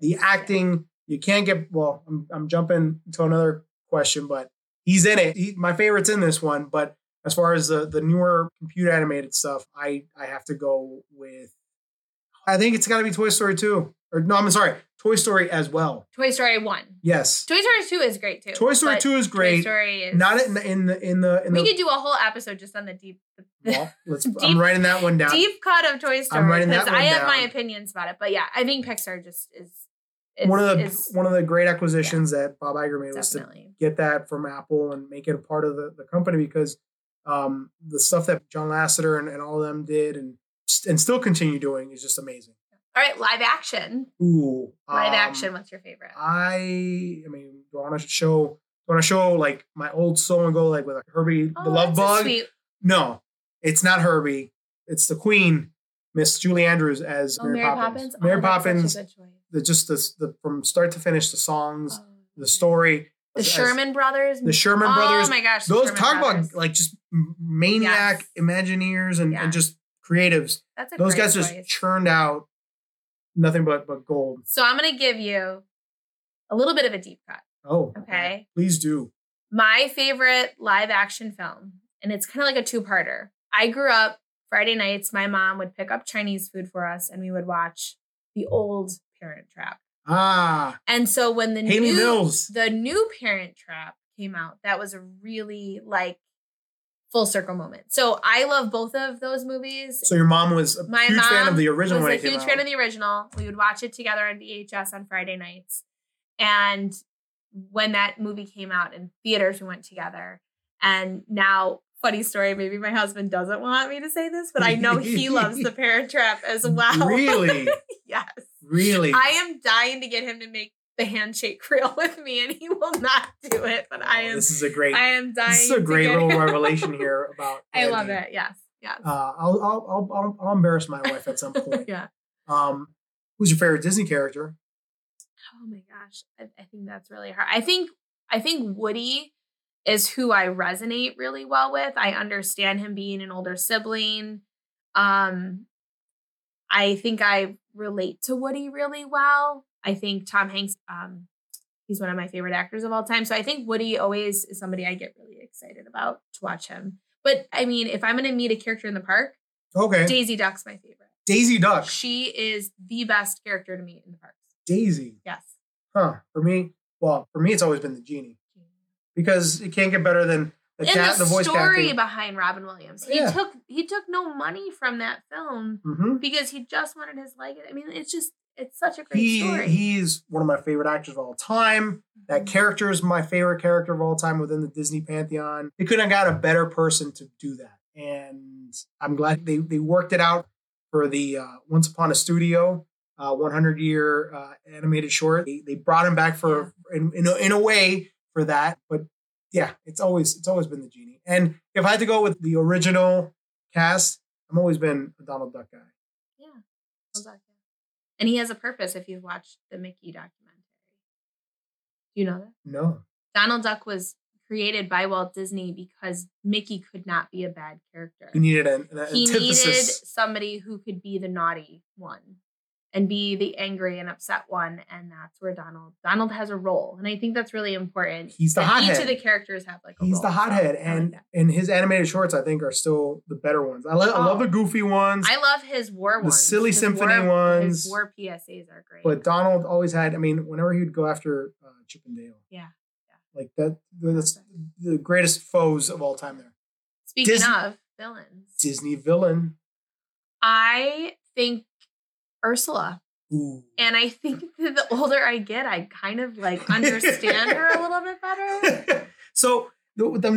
the acting. You can't get. Well, I'm jumping to another question, but he's in it. My favorite's in this one, but as far as the newer computer animated stuff, I have to go with. I think it's got to be Toy Story 2. Or no, I'm sorry. Toy Story as well. Toy Story 1. Yes. Toy Story 2 is great too. Toy Story 2 is great. Toy Story is not in the. We could do a whole episode just on the deep. Well, I'm writing that one down. Deep cut of Toy Story. I'm writing that one down. I have my opinions about it, but yeah, I think Pixar just is one of the great acquisitions that Bob Iger made was to get that from Apple and make it a part of the company, because the stuff that John Lasseter and all of them did and still continue doing is just amazing. All right, live action. Ooh, live action. What's your favorite? I want to show like my old soul and go like with Herbie the Love Bug. Sweet. No, it's not Herbie. It's the Queen, Miss Julie Andrews as Mary Poppins. Mary Poppins. From start to finish, the songs, the story. The Sherman Brothers. Oh my gosh, those talk about like just maniac Imagineers and just creatives. Those guys just churned out nothing but gold. So I'm going to give you a little bit of a deep cut. Oh. Okay. Please do. My favorite live action film, and it's kind of like a two-parter. I grew up Friday nights, my mom would pick up Chinese food for us, and we would watch the old Parent Trap. Ah. And so when the new Parent Trap came out, that was a really like full circle moment. So I love both of those movies. So your mom was a huge fan of the original when it came out. We would watch it together on VHS on Friday nights. And when that movie came out in theaters, we went together. And now, funny story, maybe my husband doesn't want me to say this, but I know he loves the Parent Trap as well. Really? Yes. Really? I am dying to get him to make the handshake reel with me, and he will not do it. But This is a great little revelation here about. I love it. Yes. I'll embarrass my wife at some point. Yeah. Who's your favorite Disney character? Oh my gosh, I think that's really hard. I think Woody is who I resonate really well with. I understand him being an older sibling. I think I relate to Woody really well. I think Tom Hanks, he's one of my favorite actors of all time. So I think Woody always is somebody I get really excited about to watch him. But I mean, if I'm going to meet a character in the park, okay, Daisy Duck's my favorite. Daisy Duck. She is the best character to meet in the parks. Daisy. Yes. Huh. For me, it's always been the genie, because it can't get better than the voice acting. And the story behind Robin Williams. He took no money from that film because he just wanted his legacy. I mean, it's such a great story. He's one of my favorite actors of all time. Mm-hmm. That character is my favorite character of all time within the Disney pantheon. They couldn't have got a better person to do that. And I'm glad they worked it out for the Once Upon a Studio 100-year animated short. They brought him back for in a way for that. But yeah, it's always been the genie. And if I had to go with the original cast, I've always been a Donald Duck guy. Yeah, Donald Duck. And he has a purpose if you've watched the Mickey documentary. Do you know that? No. Donald Duck was created by Walt Disney because Mickey could not be a bad character. He needed needed somebody who could be the naughty one and be the angry and upset one. And that's where Donald has a role. And I think that's really important. He's the hothead. Each of the characters have like a role. He's the hothead. And his animated shorts, I think, are still the better ones. I love the goofy ones. I love his war ones. The silly symphony ones. His war PSAs are great. But Donald always had, I mean, whenever he would go after Chip and Dale. Yeah. Like that's the greatest foes of all time there. Speaking of villains. Disney villain. I think Ursula. Ooh. And I think that the older I get, I kind of like understand her a little bit better. So with the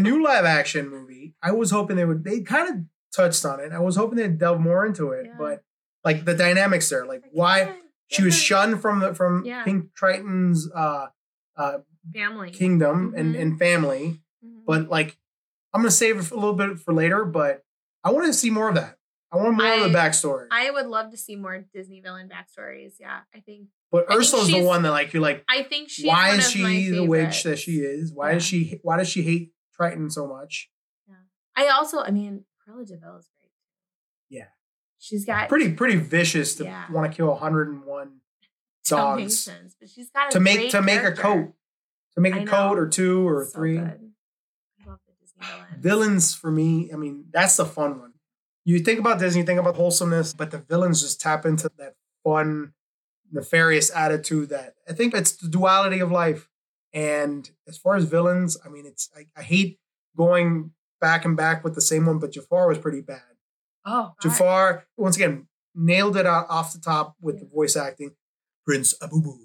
new live action movie, I was hoping they kind of touched on it. I was hoping they'd delve more into it, but like the dynamics there, like why she was shunned from King Triton's family kingdom and family. Mm-hmm. But like, I'm going to save it for a little bit for later, but I want to see more of that. I want more of the backstory. I would love to see more Disney villain backstories. Yeah, I think. But Ursula's the one that like you're like. I think she's why is she the witch that she is? Why is she? Why does she hate Triton so much? Yeah. I mean, Cruella de Vil is great. Yeah. She's got pretty vicious to want to kill 101 dogs. Makes sense, but she's got to make a coat or two or three. Good. I love the Disney villains. Villains for me, I mean, that's the fun one. You think about Disney, you think about wholesomeness, but the villains just tap into that fun, nefarious attitude that I think it's the duality of life. And as far as villains, I mean, it's I hate going back and back with the same one, but Jafar was pretty bad. Oh, Jafar, right. Once again, nailed it out off the top with the voice acting. Prince Abubu.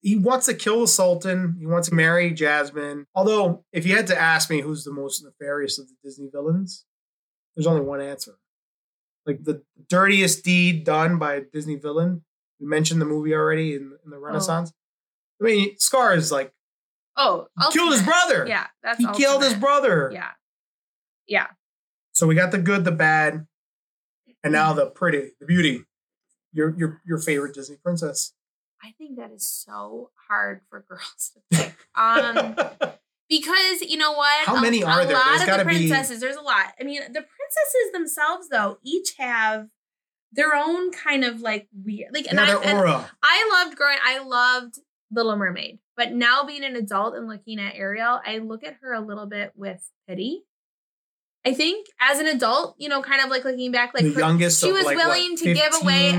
He wants to kill the Sultan. He wants to marry Jasmine. Although, if you had to ask me who's the most nefarious of the Disney villains, there's only one answer. Like the dirtiest deed done by a Disney villain. We mentioned the movie already in the Renaissance. Oh. I mean, Scar is like, he killed his brother. Yeah, that's he ultimate. Killed his brother. Yeah, yeah. So we got the good, the bad, and now the pretty, the beauty. Your favorite Disney princess. I think that is so hard for girls to pick. Because you know what? How many are there? There's got to be. There's a lot. I mean, the princesses themselves, though, each have their own kind of like weird, like, I loved Little Mermaid, but now being an adult and looking at Ariel, I look at her a little bit with pity. I think as an adult, you know, kind of like looking back, like the youngest, she was like, willing to give away.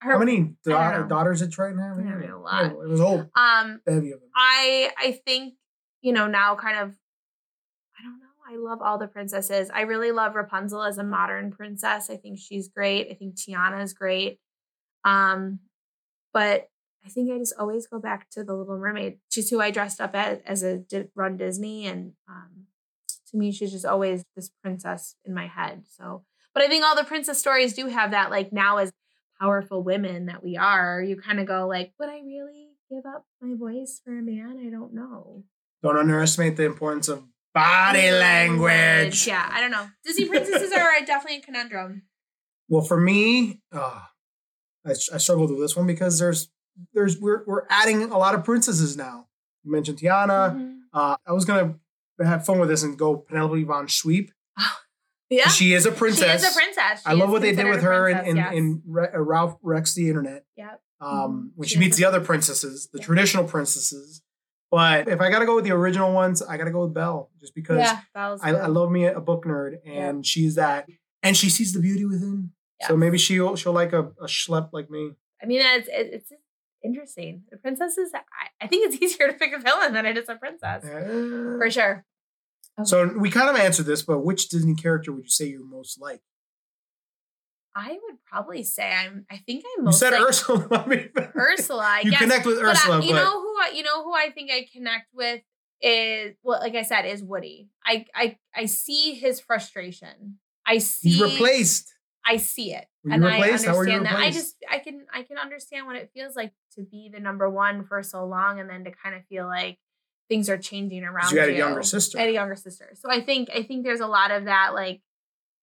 Her, how many daughters it's right now? I mean, a lot. It was old. I think, you know, now kind of, I don't know. I love all the princesses. I really love Rapunzel as a modern princess. I think she's great. I think Tiana is great. But I think I just always go back to the Little Mermaid. She's who I dressed up as a run Disney. And to me, she's just always this princess in my head. So, but I think all the princess stories do have that, like now as powerful women that we are, you kind of go like, would I really give up my voice for a man? I don't know. Don't underestimate the importance of body language. Yeah, I don't know. Disney princesses are definitely a conundrum. Well, for me, I struggled with this one because we're adding a lot of princesses now. You mentioned Tiana. Mm-hmm. I was going to have fun with this and go Penelope von Sweep. Yeah, she is a princess. She is a princess. I love what they did with her in Ralph Wrecks the Internet. Yeah. When she meets the other princesses, the traditional princesses. But if I got to go with the original ones, I got to go with Belle, just because I love me a book nerd, and she's that. And she sees the beauty within. Yeah. So maybe she'll like a schlep like me. I mean, it's interesting. The princesses, I think it's easier to pick a villain than it is a princess. For sure. Okay. So we kind of answered this, but which Disney character would you say you're most like? I would probably say I think I'm most. You said like Ursula. I mean, Ursula, I guess. You connect with Ursula. You know who I think I connect with is, well, like I said, is Woody. I see his frustration. He's replaced. I see it. And I understand that. I can understand what it feels like to be the number one for so long and then to kind of feel like things are changing around you. You had a younger sister. So I think there's a lot of that, like,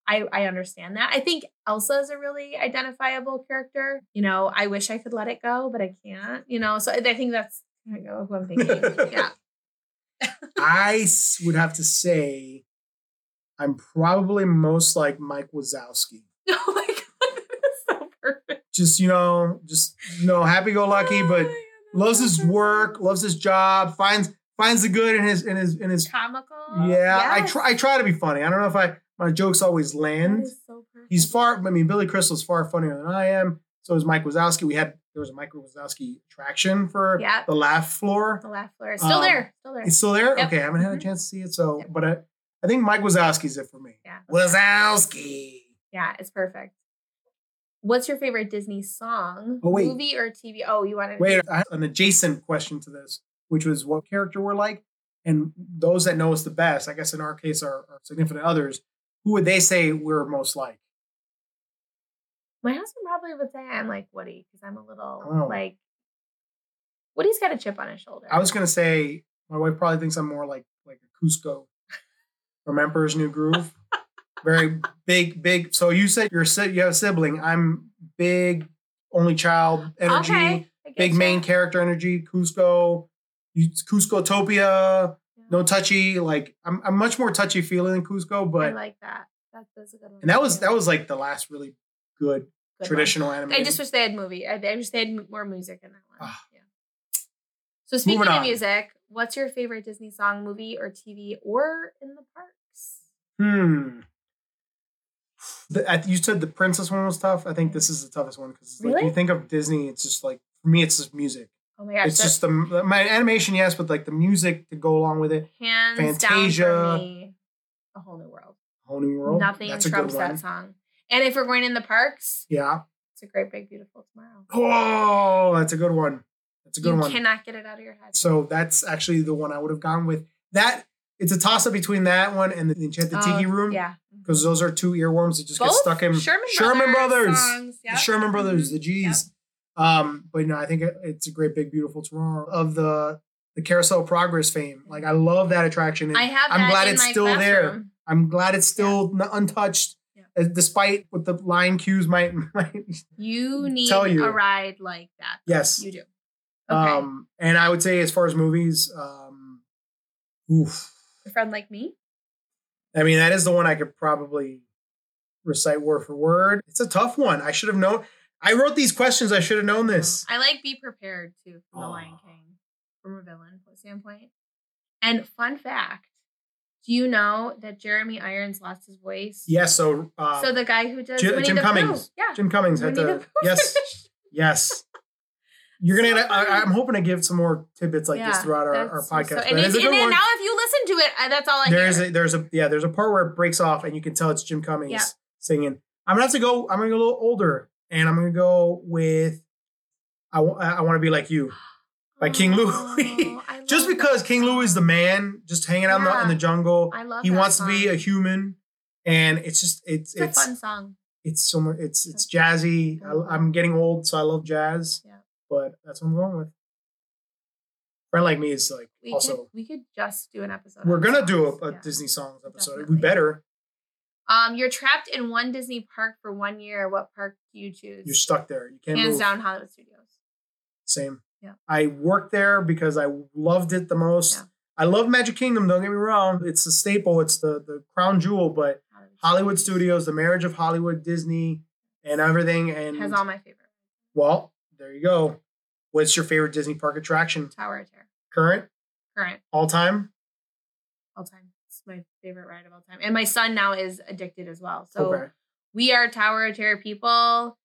I understand that. I think Elsa is a really identifiable character. You know, I wish I could let it go, but I can't, you know. So I think that's who I'm thinking. Yeah. I would have to say I'm probably most like Mike Wazowski. Oh my God, that's so perfect. Just happy-go-lucky, but loves his work, loves his job, finds the good in his comical. Yeah. Yes. I try to be funny. I don't know if my jokes always land. So Billy Crystal's far funnier than I am. So is Mike Wazowski. There was a Mike Wazowski attraction for the laugh floor. The laugh floor. It's still there. It's still there? Yep. Okay, I haven't had a chance to see it. So, but I think Mike Wazowski's it for me. Yeah. Wazowski. Yeah, it's perfect. What's your favorite Disney song? Movie or TV? Oh, you wanted to... Wait, I have an adjacent question to this, which was what character we're like. And those that know us the best, I guess in our case, our significant others, who would they say we're most like? My husband probably would say I'm like Woody, because I'm a little like Woody's got a chip on his shoulder. I was gonna say my wife probably thinks I'm more like a Cusco from Emperor's New Groove. Very big. So you said you have a sibling. I'm big, only child energy, main character energy, Cusco, Cuscotopia. No touchy, like I'm much more touchy feeling than Cusco, but I like that. That's a good one. And that was like the last really good traditional anime. I just wish they had movie. I wish they had more music in that one. Yeah. So speaking of music, what's your favorite Disney song, movie, or TV, or in the parks? You said the princess one was tough. I think this is the toughest one because like, really? You think of Disney, it's just like, for me, it's just music. Oh my gosh. It's just my animation, yes, but like the music to go along with it. Hands Fantasia. Down for me, A Whole New World. A Whole New World. Nothing trumps that song. And if we're going in the parks, yeah, it's a great big beautiful tomorrow. Oh, that's a good one. That's a good one. You cannot get it out of your head. So that's actually the one I would have gone with. That it's a toss up between that one and the Enchanted Tiki Room. Yeah. Because those are two earworms that just get stuck in Sherman Brothers. Songs, yep. The Sherman Brothers, the G's. Yep. But no, I think it's a great big beautiful tomorrow of the Carousel of Progress fame. Like I love that attraction. And I have that I'm glad in it's my still classroom. There. I'm glad it's still untouched. Despite what the line cues might you need tell you. A ride like that. Yes. You do. Okay. And I would say as far as movies, oof. A Friend Like Me? I mean, that is the one I could probably recite word for word. It's a tough one. I should have known. I wrote these questions. I should have known this. I like Be Prepared, too, from The Lion King. From a villain standpoint. And fun fact. Do you know that Jeremy Irons lost his voice? Yes. So, so the guy who does Jim Cummings, yeah, Jim Cummings had the yes. You're gonna. I'm hoping to give some more tidbits like this throughout our podcast. So, and now, if you listen to it, that's all I hear. There's a part where it breaks off, and you can tell it's Jim Cummings singing. I'm gonna go a little older, and I'm gonna go with. I want to be like you. By King Louie. Just because King Louie is the man, just hanging out in the jungle. I love He wants to be a human. And it's just, it's a fun song. It's so much, it's jazzy. I'm getting old, so I love jazz. Yeah. But that's what I'm going with. Friend Like Me is like, we could just do an episode. We're going to do a Disney songs episode. Definitely. We better. You're trapped in one Disney park for 1 year. What park do you choose? You're stuck there. You can't move. Hands down, Hollywood Studios. Same. Yeah. I worked there because I loved it the most. Yeah. I love Magic Kingdom, don't get me wrong. It's a staple. It's the crown jewel, but Hollywood Studios, the marriage of Hollywood, Disney, and everything. And has all my favorite. Well, there you go. What's your favorite Disney park attraction? Tower of Terror. Current. All time? All time. It's my favorite ride of all time. And my son now is addicted as well. So we are Tower of Terror people.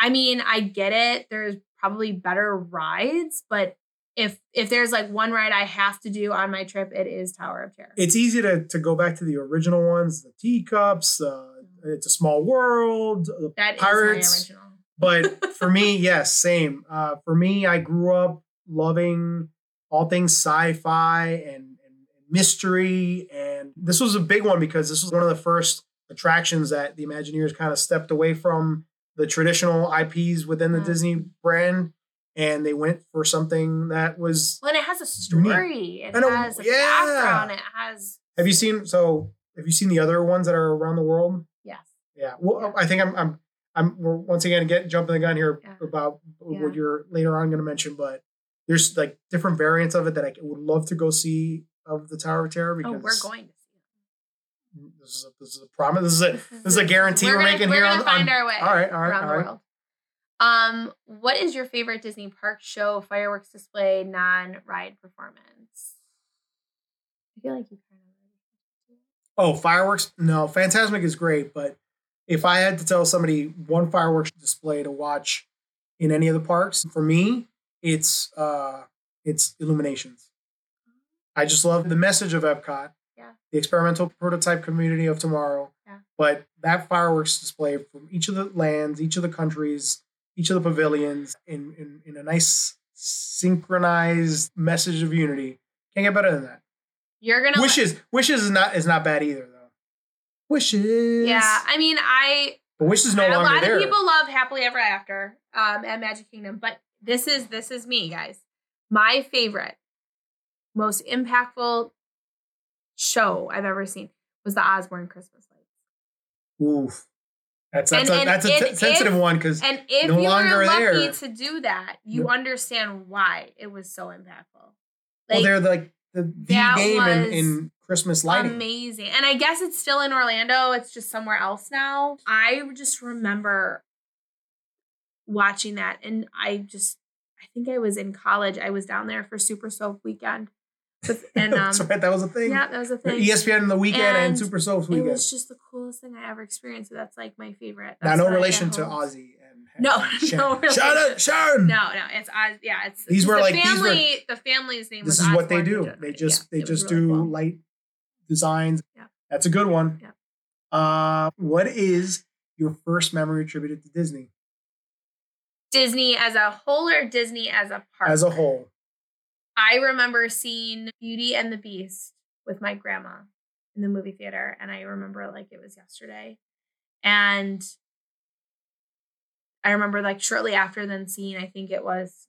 I mean, I get it. There's probably better rides, but if there's like one ride I have to do on my trip, it is Tower of Terror. It's easy to go back to the original ones, the teacups, It's a Small World, the Pirates. Is my original. But for me, yes, same. For me, I grew up loving all things sci-fi and mystery, and this was a big one because this was one of the first attractions that the Imagineers kind of stepped away from the traditional IPs within the Disney brand, and they went for something that was... Well, and it has a story. It has a background. It has... Have you seen the other ones that are around the world? Yes. Yeah. Well, I think we're once again jumping the gun here about what you're later on going to mention, but there's like different variants of it that I would love to go see of the Tower of Terror because... Oh, we're going to. This is a promise. This is a guarantee we're making here. We're going to find our way around the world. What is your favorite Disney park show, fireworks display, non-ride performance? I feel like you kind of... Oh, fireworks? No, Fantasmic is great, but if I had to tell somebody one fireworks display to watch in any of the parks, for me, it's Illuminations. I just love the message of Epcot. Yeah. The experimental prototype community of tomorrow. Yeah. But that fireworks display from each of the lands, each of the countries, each of the pavilions in a nice synchronized message of unity. Can't get better than that. You're gonna Wishes is not bad either though. Wishes. Yeah, I mean But Wishes no longer there. A lot of people love Happily Ever After at Magic Kingdom, but this is me, guys. My favorite, most impactful show I've ever seen was the Osborne Christmas Lights. Oof, that's a sensitive one because and if no you longer were lucky there. To do that, you understand why it was so impactful. Like, well, they're like the game in Christmas lighting, amazing. And I guess it's still in Orlando. It's just somewhere else now. I just remember watching that, and I think I was in college. I was down there for Super Soap Weekend. But, and, that's right, that was a thing. Yeah, that was a thing. ESPN in the weekend and Super Soaps weekend. It was just the coolest coolest thing I ever experienced. So that's like my favorite. That's no relation to Ozzy. No, Sharon. No, it's Oz. Yeah, it's these were the like family. The family's name. This was is Osborne, what they do. They just really do cool light designs. Yeah. That's a good one. Yeah. What is your first memory attributed to Disney? Disney as a whole or Disney as a park? As a whole. I remember seeing Beauty and the Beast with my grandma in the movie theater, and I remember like it was yesterday. And I remember like shortly after then seeing, I think it was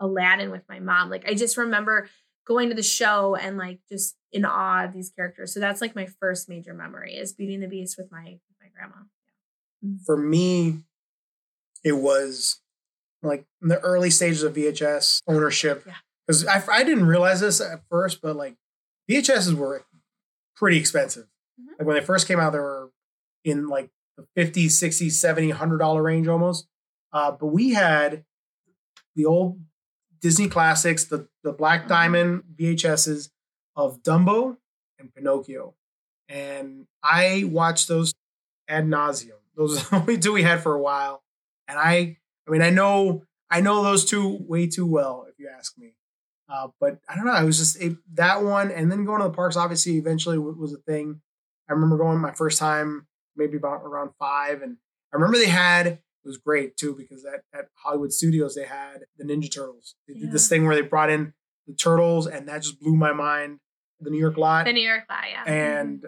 Aladdin with my mom. Like I just remember going to the show and like just in awe of these characters. So that's like my first major memory is Beauty and the Beast with my grandma. For me, it was like in the early stages of VHS ownership. Because I didn't realize this at first, but like VHSs were pretty expensive. Mm-hmm. Like when they first came out, they were in like $50, $60, $70, $100 range almost. But we had the old Disney classics, the Black Diamond VHSs of Dumbo and Pinocchio. And I watched those ad nauseum. Those are the only two we had for a while. And I know those two way too well, if you ask me. But I don't know. I was just that one. And then going to the parks, obviously, eventually was a thing. I remember going my first time maybe about around 5. And I remember it was great too, because at Hollywood Studios, they had the Ninja Turtles. They did this thing where they brought in the turtles, and that just blew my mind. The New York lot, yeah. And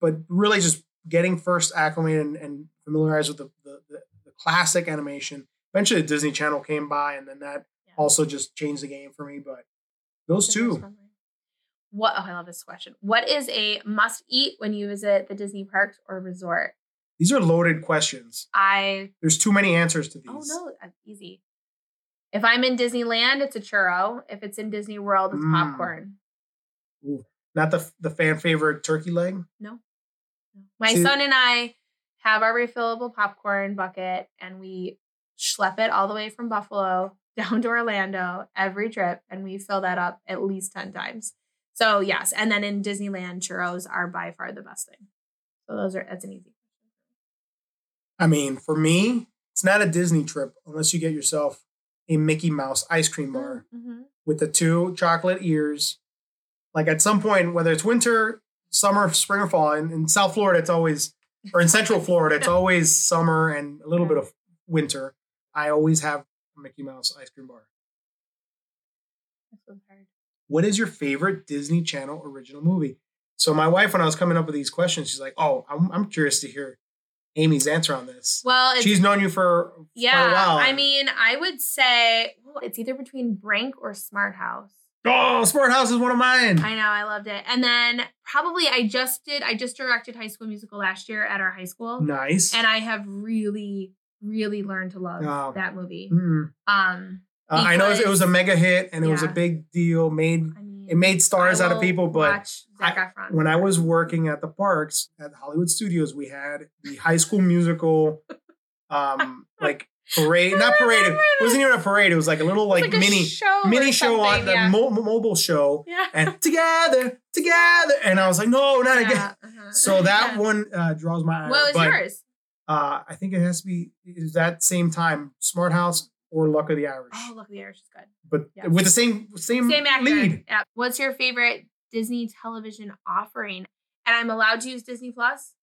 but really just getting first acclimated and familiarized with the classic animation. Eventually the Disney Channel came by, and then that also just changed the game for me. But those two. I love this question. What is a must eat when you visit the Disney parks or resort? These are loaded questions. There's too many answers to these. Oh no, that's easy. If I'm in Disneyland, it's a churro. If it's in Disney World, it's popcorn. Ooh, not the fan favorite turkey leg? No. My son and I have our refillable popcorn bucket, and we schlep it all the way from Buffalo down to Orlando every trip, and we fill that up at least 10 times. So yes, and then in Disneyland, churros are by far the best thing. So that's an easy. I mean, for me, it's not a Disney trip unless you get yourself a Mickey Mouse ice cream bar with the two chocolate ears. Like at some point, whether it's winter, summer, spring, or fall, in South Florida, it's always, or in Central Florida, it's always summer and a little bit of winter. I always have a Mickey Mouse ice cream bar. That's so hard. What is your favorite Disney Channel original movie? So my wife, when I was coming up with these questions, she's like, oh, I'm curious to hear Amy's answer on this. Well, she's known you for a while. I mean, I would say it's either between Brink or Smart House. Oh, Smart House is one of mine. I know. I loved it. And then probably I just directed High School Musical last year at our high school. Nice. And I have really, really learned to love that movie. Mm. I know it was a mega hit, and it was a big deal. It made stars out of people. But when I was working at the parks at Hollywood Studios, we had the High School Musical, like parade. Not parade. It wasn't even a parade. It was like a little like mini show on the mobile show. Yeah. And together, and I was like, no, not again. Uh-huh. So that one draws my eye. What was yours? I think it has to be that same time. Smart House. Or Luck of the Irish. Oh, Luck of the Irish is good. But with the same actor. Lead. Yeah. What's your favorite Disney television offering? And I'm allowed to use Disney Plus?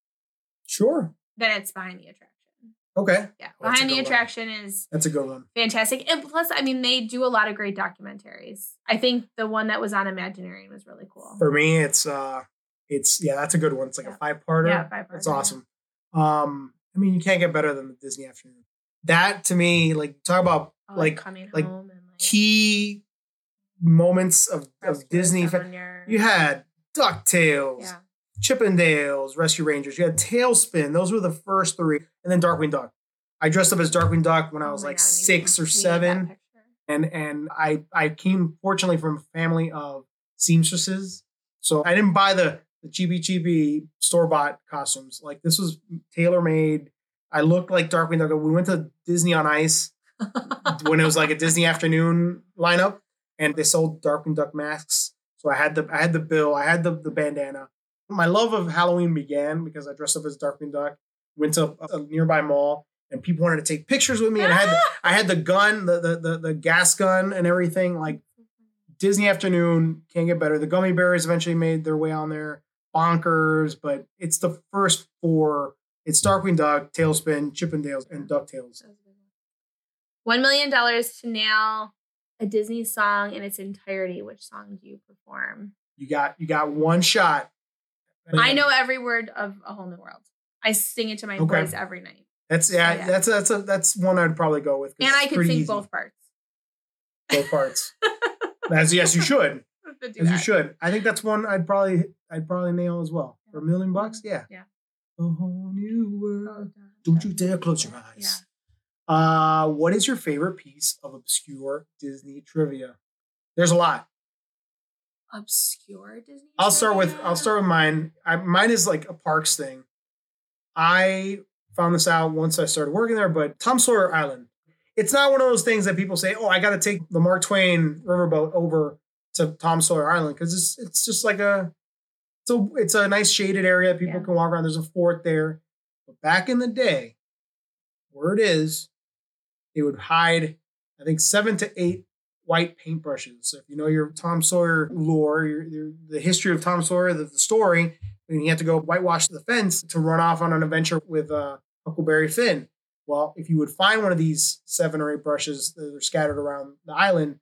Sure. Then it's Behind the Attraction. Okay. Yeah. Behind the Attraction is... That's a good one. Fantastic. And plus, I mean, they do a lot of great documentaries. I think the one that was on Imagineering was really cool. For me, it's that's a good one. It's like a five-parter. Yeah, five-parter. That's awesome. I mean, you can't get better than the Disney Afternoon. That to me, like talk about coming like home and, like key moments of Disney. You had DuckTales, Chippendales, Rescue Rangers. You had Tailspin. Those were the first three, and then Darkwing Duck. I dressed up as Darkwing Duck when I was 6 or 7, and I came fortunately from a family of seamstresses, so I didn't buy the chibi store bought costumes. Like this was tailor made. I looked like Darkwing Duck. We went to Disney on Ice when it was like a Disney afternoon lineup, and they sold Darkwing Duck masks. So I had the bill, I had the bandana, My love of Halloween began because I dressed up as Darkwing Duck, went to a nearby mall, and people wanted to take pictures with me. And I had the gun, the gas gun and everything. Like, Disney Afternoon can't get better. The gummy bears eventually made their way on there. Bonkers, but it's the first four. It's Darkwing Duck, Tailspin, Chippendales, and DuckTales. $1 million to nail a Disney song in its entirety. Which song do you perform? You got one shot. I know every word of A Whole New World. I sing it to my boys every night. That's one I'd probably go with. And I could sing both parts. Both parts. Yes, you should. You should. I think that's one I'd probably nail as well. For $1 million? Yeah. Yeah. A whole new world. Don't you dare close your eyes. Yeah. What is your favorite piece of obscure Disney trivia? There's a lot. Obscure Disney. I'll start with mine. Mine is like a parks thing. I found this out once I started working there, but Tom Sawyer Island. It's not one of those things that people say, "Oh, I got to take the Mark Twain riverboat over to Tom Sawyer Island," because it's just like it's a nice shaded area that people can walk around. There's a fort there, but back in the day, where it is, they would hide, I think, 7 to 8 white paintbrushes. So if you know your Tom Sawyer lore, the history of Tom Sawyer, the story, then you have to go whitewash the fence to run off on an adventure with Huckleberry Finn. Well, if you would find one of these 7 or 8 brushes that are scattered around the island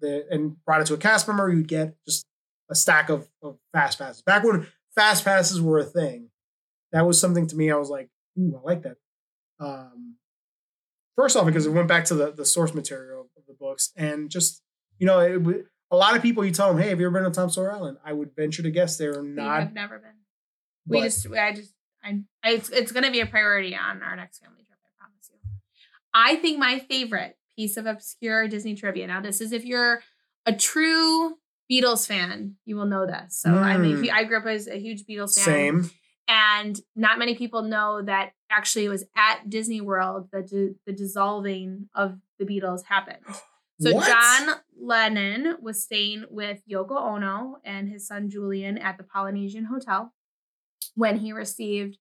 and brought it to a cast member, you'd get just a stack of fast passes. Back when fast passes were a thing, that was something to me. I was like, ooh, I like that. First off, because it went back to the source material of the books. And just, a lot of people, you tell them, hey, have you ever been to Tom Sawyer Island? I would venture to guess they're not. I've never been. It's going to be a priority on our next family trip, I promise you. I think my favorite piece of obscure Disney trivia. Now, this is if you're a true Beatles fan, you will know this. So I grew up as a huge Beatles fan. Same. And not many people know that actually it was at Disney World that the dissolving of the Beatles happened. So what? John Lennon was staying with Yoko Ono and his son Julian at the Polynesian Hotel when he received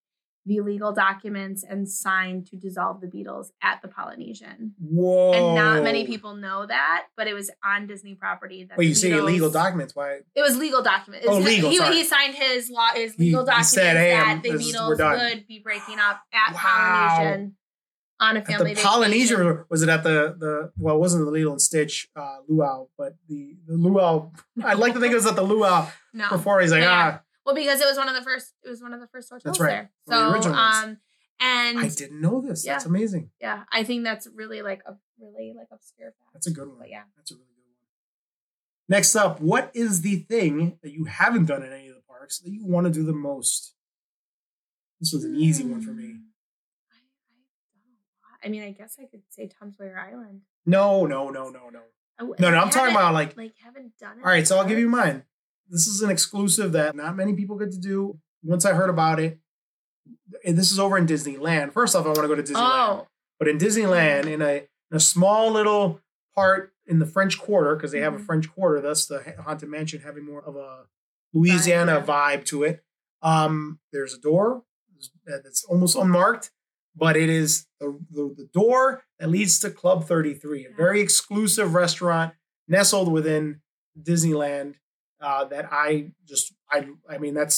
the legal documents and signed to dissolve the Beatles at the Polynesian. Whoa. And not many people know that, but it was on Disney property. That Wait, you Beatles, say illegal documents. Why? It was legal documents. Oh, legal. He signed his legal documents that the Beatles would be breaking up at Polynesian on a family vacation. Polynesian, was it at it wasn't the Lilo and Stitch luau, but the luau. I'd like to think it was at the luau before he's like, Well, because it was one of the first hotels that's right. there. So, and I didn't know this. Yeah. That's amazing. Yeah, I think that's really obscure fact. That's a good one. But yeah, that's a really good one. Next up, what is the thing that you haven't done in any of the parks that you want to do the most? This was an easy one for me. I mean, I guess I could say Tom Sawyer Island. No. No. I'm talking about like haven't done it. All right, so I'll give you mine. This is an exclusive that not many people get to do. Once I heard about it, and this is over in Disneyland. First off, I want to go to Disneyland. Oh. But in Disneyland, in a small little part in the French Quarter, because they have a French Quarter, that's the Haunted Mansion having more of a Louisiana vibe to it. There's a door that's almost unmarked, but it is the door that leads to Club 33, a very exclusive restaurant nestled within Disneyland. That's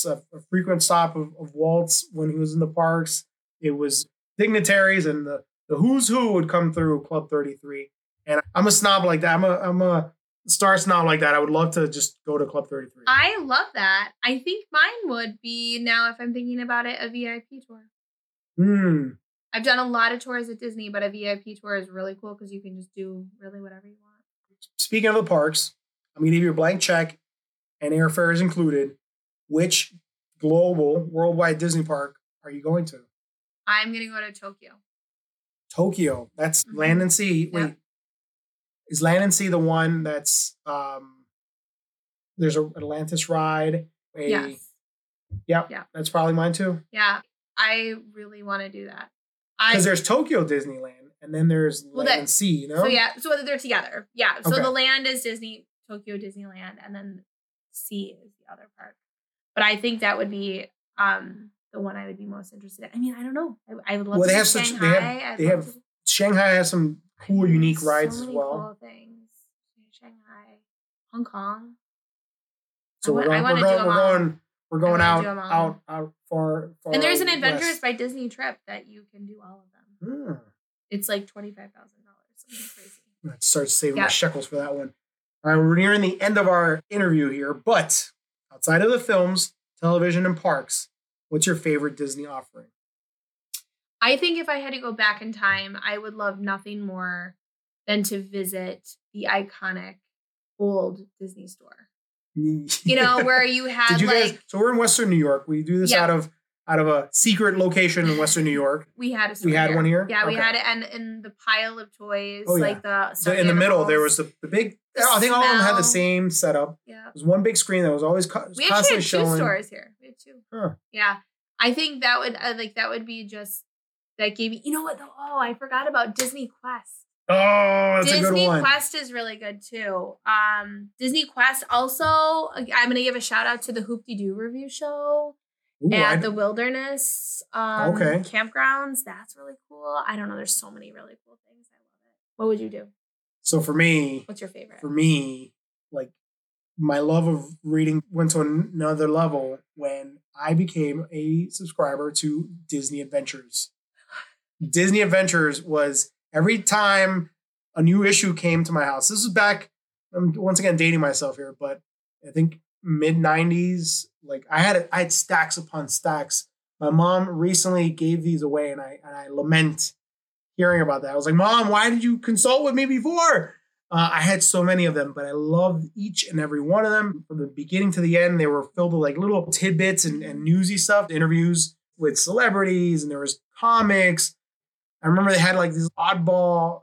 a frequent stop of Walt's when he was in the parks. It was dignitaries and the who's who would come through Club 33. And I'm a snob like that. I'm a star snob like that. I would love to just go to Club 33. I love that. I think mine would be, now if I'm thinking about it, a VIP tour. I've done a lot of tours at Disney, but a VIP tour is really cool because you can just do really whatever you want. Speaking of the parks, I'm going to give you a blank check. And airfare is included. Which global, worldwide Disney park are you going to? I'm going to go to Tokyo. Tokyo. That's Land and Sea. Wait, is Land and Sea the one that's, there's an Atlantis ride? Yes. Yep. Yeah. That's probably mine too. Yeah. I really want to do that. Because there's Tokyo Disneyland and then there's Land and Sea, So yeah. So they're together. Yeah. So the land is Tokyo Disneyland and then Sea is the other park. But I think that would be the one I would be most interested in. I mean, I don't know. I would love to see Shanghai. Shanghai has some cool, unique rides as well. Cool things. Shanghai, Hong Kong. So we're going out far. And there's an Adventures by Disney trip that you can do all of them. Mm. It's like $25,000. Something crazy. Let's start saving my shekels for that one. All right, we're nearing the end of our interview here, but outside of the films, television, and parks, what's your favorite Disney offering? I think if I had to go back in time, I would love nothing more than to visit the iconic old Disney store. You know, where you had so we're in Western New York. We do this out of a secret location in Western New York. We had one here. Yeah, okay. We had it and in the pile of toys, in the middle there was the big. I think all of them had the same setup. Yeah, it was one big screen that was always constantly showing. We had two stores here. We had two. Huh. Yeah, I think that would that gave me. You know what? Oh, I forgot about Disney Quest. Oh, that's Disney a good one. Quest is really good too. Disney Quest also, I'm going to give a shout out to the Hoop-Dee-Doo review show at the Wilderness campgrounds. That's really cool. I don't know. There's so many really cool things. I love it. What would you do? So for me, what's your favorite? For me, like my love of reading went to another level when I became a subscriber to Disney Adventures. Disney Adventures was every time a new issue came to my house, this is back, I'm once again dating myself here, but I think mid-90s, like I had stacks upon stacks. My mom recently gave these away and I lament hearing about that. I was like, Mom, why did you consult with me before? I had so many of them, but I loved each and every one of them. From the beginning to the end, they were filled with like little tidbits and newsy stuff, interviews with celebrities, and there was comics. I remember they had like these oddball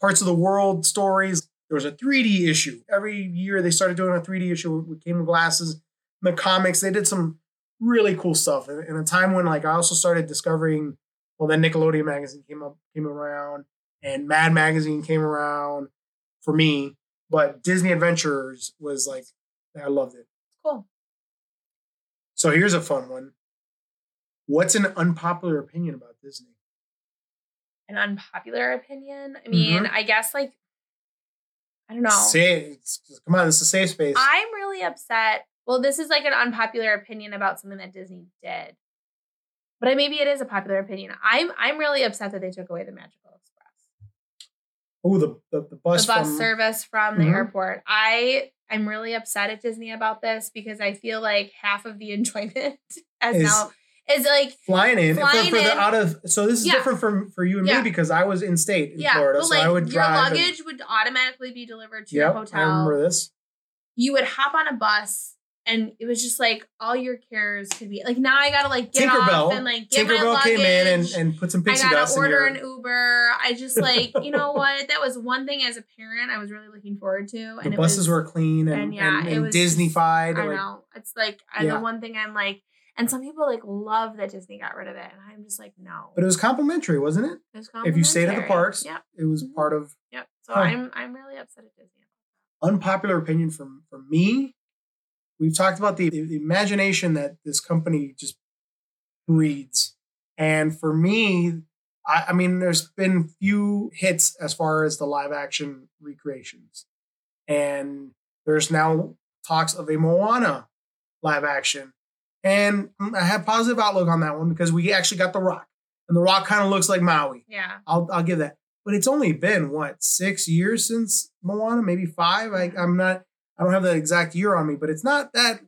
parts of the world stories. There was a 3D issue. Every year they started doing a 3D issue with Game of Glasses. In the comics, they did some really cool stuff. In a time when like I also started discovering, then Nickelodeon magazine came around and Mad magazine came around for me. But Disney Adventures was like, I loved it. Cool. So here's a fun one. What's an unpopular opinion about Disney? An unpopular opinion? I mean, I guess like, I don't know. Come on, this is a safe space. I'm really upset. Well, this is like an unpopular opinion about something that Disney did. But maybe it is a popular opinion. I'm really upset that they took away the Magical Express. Oh, the bus service from the airport. I'm really upset at Disney about this because I feel like half of the enjoyment is like flying in. This is different for you and me because I was in state in Florida, but like, so I would drive. Your luggage would automatically be delivered to your hotel. I remember this. You would hop on a bus, and it was just like all your cares could be like. Now I gotta like get off and like get my luggage. Tinkerbell came in and put some pixie dust in your. I gotta order an Uber. I just like you know what? That was one thing as a parent I was really looking forward to. And the buses were clean and Disney-fied. I know it's like the one thing I'm like. And some people like love that Disney got rid of it. And I'm just like, no. But it was complimentary, wasn't it? It was complimentary. If you stayed at the parks, it was part of. Yep. So I'm really upset at Disney. Unpopular opinion from me. We've talked about the imagination that this company just breeds. And for me, I mean, there's been few hits as far as the live action recreations. And there's now talks of a Moana live action. And I have positive outlook on that one because we actually got The Rock. And The Rock kind of looks like Maui. Yeah. I'll give that. But it's only been, 6 years since Moana? Maybe 5? I don't have the exact year on me, but it's not that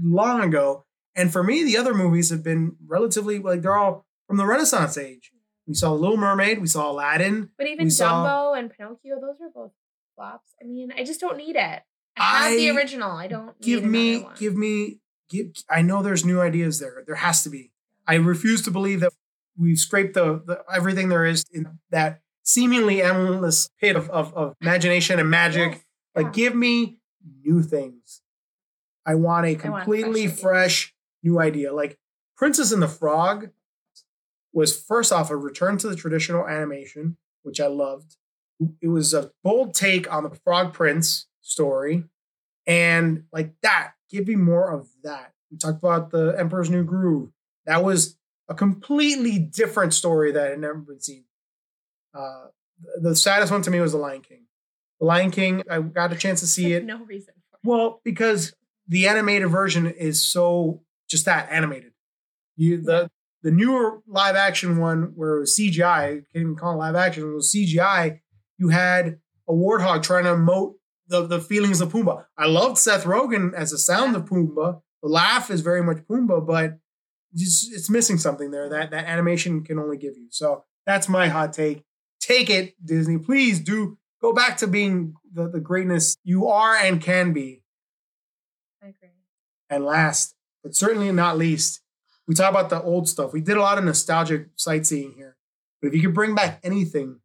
long ago. And for me, the other movies have been relatively, like, they're all from the Renaissance age. We saw Little Mermaid. We saw Aladdin. But even Dumbo and Pinocchio, those are both flops. I mean, I just don't need it. I have the original. I don't need another one. I know there's new ideas there. There has to be. I refuse to believe that we've scraped the everything there is in that seemingly endless pit of imagination and magic. Yes. Like, give me new things. I want a completely fresh new idea. Like, Princess and the Frog was, first off, a return to the traditional animation, which I loved. It was a bold take on the Frog Prince story. And, like, that give me more of that. We talked about The Emperor's New Groove. That was a completely different story that had never been seen. The saddest one to me was The Lion King. The Lion King, I got a chance to see it. No reason for it. Well, because the animated version is so just that, animated. The newer live action one where it was CGI, you can't even call it live action, it was CGI, you had a warthog trying to emote the feelings of Pumbaa. I loved Seth Rogen as the sound of Pumbaa. The laugh is very much Pumbaa, but it's missing something there that animation can only give you. So that's my hot take. Take it, Disney. Please do go back to being the greatness you are and can be. I agree. And last, but certainly not least, we talk about the old stuff. We did a lot of nostalgic sightseeing here. But if you could bring back anything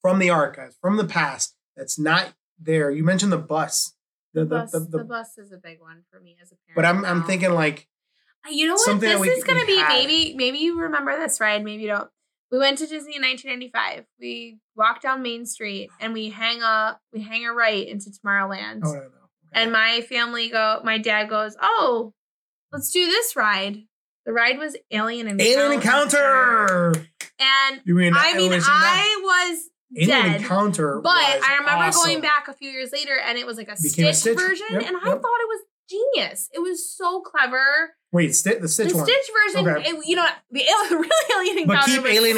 from the archives, from the past, that's not there. You mentioned the bus. The bus is a big one for me as a parent. But I'm thinking like, you know what? This is going to be, maybe you remember this ride, maybe you don't. We went to Disney in 1995. We walked down Main Street and we hang a right into Tomorrowland. Oh, no. Okay. And my dad goes, "Oh, let's do this ride." The ride was Alien Encounter. And I was dead. But I remember going back a few years later and it was like a Stitch version. Yep, and I thought it was genius. It was so clever. Wait, the Stitch one. The Stitch version, okay. Alien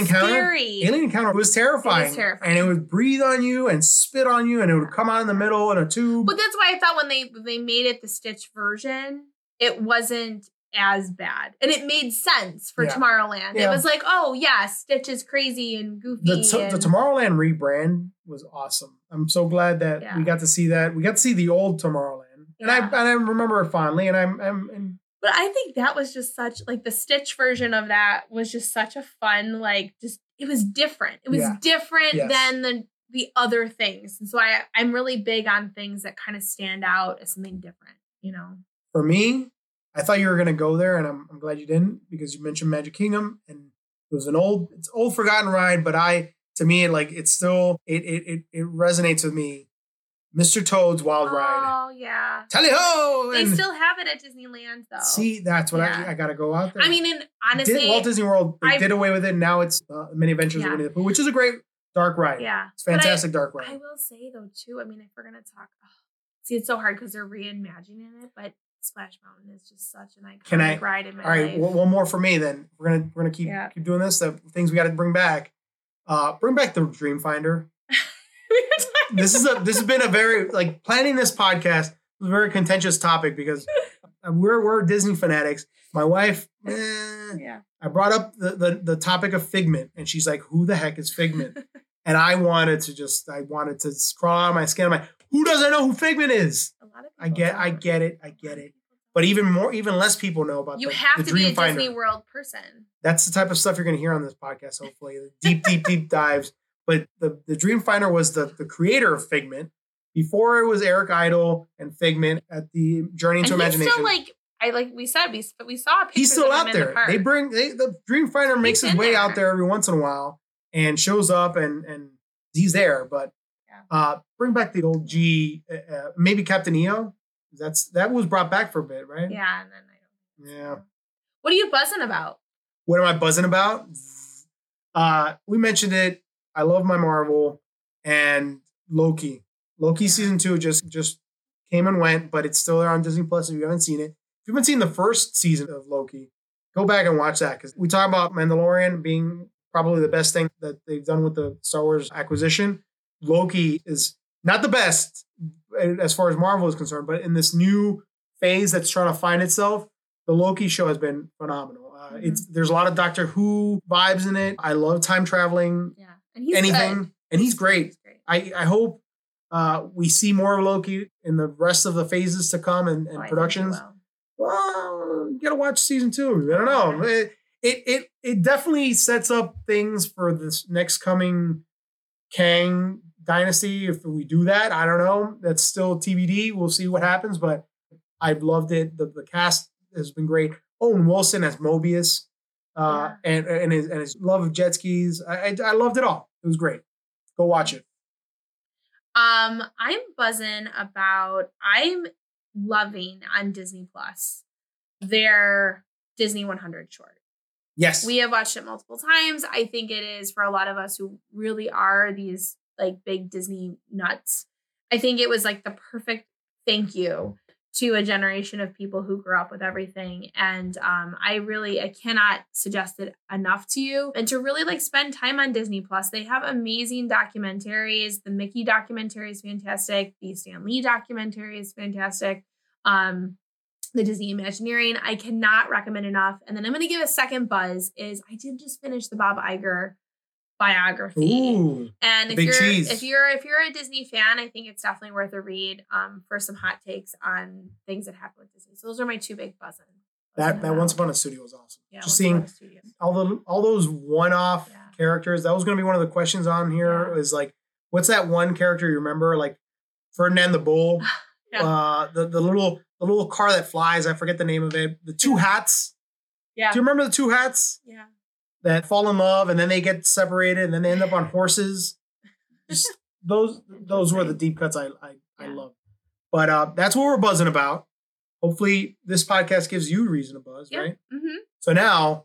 Encounter was terrifying. It was terrifying. And it would breathe on you and spit on you and it would come out in the middle in a tube. But that's why I thought when they made it the Stitch version, it wasn't as bad. And it made sense for Tomorrowland. Yeah. It was like, oh, yeah, Stitch is crazy and goofy. The Tomorrowland rebrand was awesome. I'm so glad that we got to see that. We got to see the old Tomorrowland. Yeah. And I remember it fondly. But I think that was just such, like, the Stitch version of that was just such a fun, like, just, it was different. It was different than the other things. And so I'm really big on things that kind of stand out as something different, you know? For me, I thought you were going to go there, and I'm glad you didn't, because you mentioned Magic Kingdom, and it was an old forgotten ride, but it resonates with me. Mr. Toad's Wild Ride. Oh, yeah. Tally ho! They still have it at Disneyland, though. See, that's what I got to go out there. I mean, and honestly... Walt Disney World, they did away with it. Now it's Mini Adventures of Winnie the Pooh, which is a great dark ride. Yeah. It's a fantastic dark ride. I will say, though, too, I mean, if we're going to talk... Oh, see, it's so hard because they're reimagining it, but Splash Mountain is just such an iconic ride in my life. All right, one more for me, then. We're gonna keep doing this. The things we got to bring back. Bring back the Dreamfinder. This has been a very, like, planning this podcast was a very contentious topic because we're Disney fanatics. My wife, I brought up the topic of Figment, and she's like, "Who the heck is Figment?" And I wanted to crawl out of my skin. I'm like, who doesn't know who Figment is? A lot of people. I get it. But even less people know about. You have to be a Disney World person. That's the type of stuff you're going to hear on this podcast. Hopefully, deep dives. But the Dreamfinder was the creator of Figment. Before it was Eric Idle and Figment at the Journey into Imagination. Still, we saw a picture. He's still out there. The Dreamfinder makes his way out there every once in a while and shows up and he's there. But bring back the old maybe Captain EO. That was brought back for a bit, right? Yeah, and then I don't know. Yeah. What are you buzzing about? What am I buzzing about? We mentioned it. I love my Marvel and Loki. Loki season 2 just came and went, but it's still there on Disney Plus if you haven't seen it. If you haven't seen the first season of Loki, go back and watch that because we talk about Mandalorian being probably the best thing that they've done with the Star Wars acquisition. Loki is not the best as far as Marvel is concerned, but in this new phase that's trying to find itself, the Loki show has been phenomenal. There's a lot of Doctor Who vibes in it. I love time traveling. Yeah. And he's great. I hope we see more of Loki in the rest of the phases to come and productions. Well, you gotta watch season 2. I don't know. It definitely sets up things for this next coming Kang dynasty. If we do that, I don't know. That's still TBD. We'll see what happens. But I've loved it. The cast has been great. Owen Wilson as Mobius. And his love of jet skis. I loved it all. It was great. Go watch it. I'm buzzing about, I'm loving on Disney Plus, their Disney 100 short. Yes. We have watched it multiple times. I think it is for a lot of us who really are these like big Disney nuts. I think it was like the perfect thank you to a generation of people who grew up with everything. And I cannot suggest it enough to you. And to really like spend time on Disney Plus, they have amazing documentaries. The Mickey documentary is fantastic. The Stanley documentary is fantastic. The Disney Imagineering, I cannot recommend enough. And then I'm going to give a second buzz is I did just finish the Bob Iger biography. Ooh, and if you're a Disney fan, I think it's definitely worth a read for some hot takes on things that happen with Disney. So those are my two big buzzes. That Once Upon a Studio was awesome. Yeah, just seeing all those one-off characters. That was going to be one of the questions on here. Is like, what's that one character you remember? Like Ferdinand the Bull, the little car that flies. I forget the name of it. The two hats. Yeah. Do you remember the two hats? Yeah. That fall in love and then they get separated and then they end up on horses. Just those were the deep cuts I love. But that's what we're buzzing about. Hopefully this podcast gives you reason to buzz, right? Mm-hmm. So now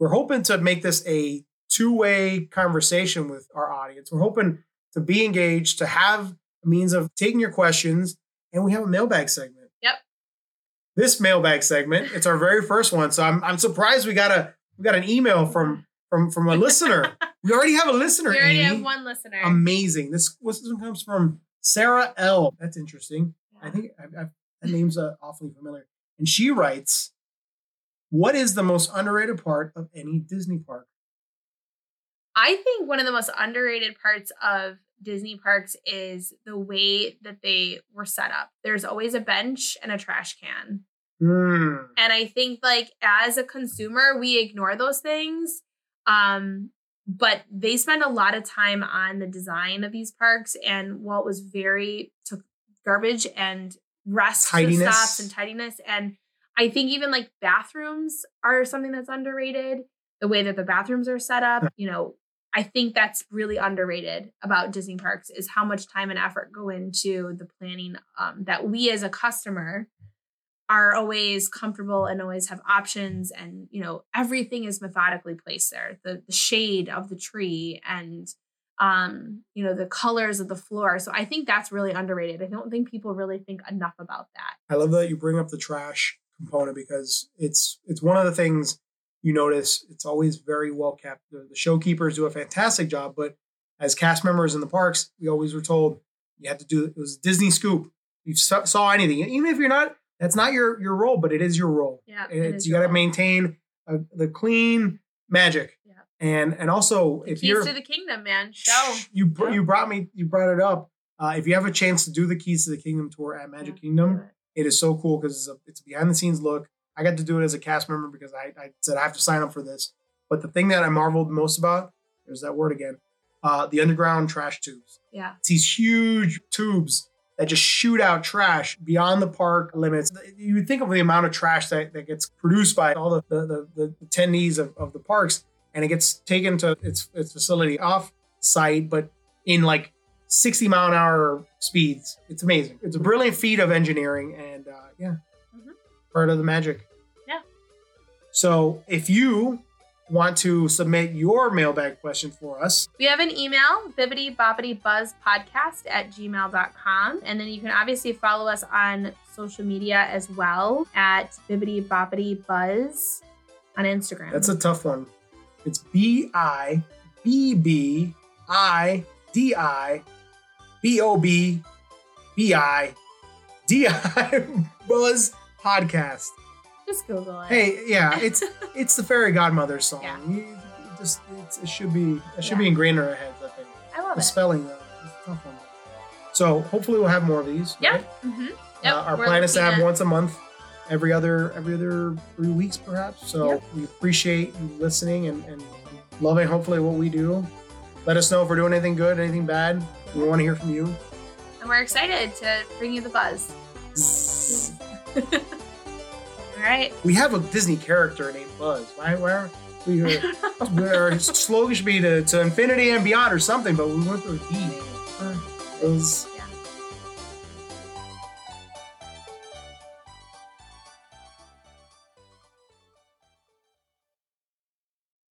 we're hoping to make this a two-way conversation with our audience. We're hoping to be engaged, to have a means of taking your questions, and we have a mailbag segment. Yep. This mailbag segment, it's our very first one. So I'm surprised we got an email from a listener. We already have a listener. We already have one listener. Amazing. This one comes from Sarah L. That's interesting. Yeah. I think that name's awfully familiar. And she writes, "What is the most underrated part of any Disney park?" I think one of the most underrated parts of Disney parks is the way that they were set up. There's always a bench and a trash can. Mm. And I think like as a consumer, we ignore those things. But they spend a lot of time on the design of these parks, and Walt was took garbage and rest stops and tidiness. And I think even like bathrooms are something that's underrated. The way that the bathrooms are set up, you know, I think that's really underrated about Disney parks is how much time and effort go into the planning that we as a customer are always comfortable and always have options. And, you know, everything is methodically placed there. The shade of the tree and, you know, the colors of the floor. So I think that's really underrated. I don't think people really think enough about that. I love that you bring up the trash component because it's one of the things you notice. It's always very well kept. The showkeepers do a fantastic job, but as cast members in the parks, we always were told you had to do, it was Disney scoop. You saw anything, even if you're not, that's not your role, but it is your role. Yeah, you got to maintain the clean magic, and also the if keys to the kingdom, man. Show you brought it up. If you have a chance to do the Keys to the Kingdom tour at Magic Kingdom, it is so cool because it's a behind the scenes look. I got to do it as a cast member because I said I have to sign up for this. But the thing that I marveled most about, there's that word again, the underground trash tubes. Yeah, it's these huge tubes that just shoot out trash beyond the park limits. You would think of the amount of trash that gets produced by all the attendees of the parks, and it gets taken to its facility off site, but in like 60 mile an hour speeds. It's amazing. It's a brilliant feat of engineering and part of the magic. Yeah. So if you want to submit your mailbag question for us, we have an email, bibbidi-bobbidi-buzz podcast@gmail.com. And then you can obviously follow us on social media as well at bibbidi-bobbidi-buzz on Instagram. That's a tough one. It's BIBBIDIBOBBIDI Buzz Podcast. Just Google it. Hey, yeah, it's the Fairy Godmother song. Yeah. It should be ingrained in our heads, I think. I love it. The spelling, though, is a tough one. So hopefully we'll have more of these. Yep. Right? Mm-hmm. Yep. Our plan is to have once a month, every other 3 weeks, perhaps. So we appreciate you listening and loving, hopefully, what we do. Let us know if we're doing anything good, anything bad. We want to hear from you. And we're excited to bring you the buzz. All right. We have a Disney character named Buzz. Why our slogan should be to infinity and beyond or something, but we went through a D. Buzz.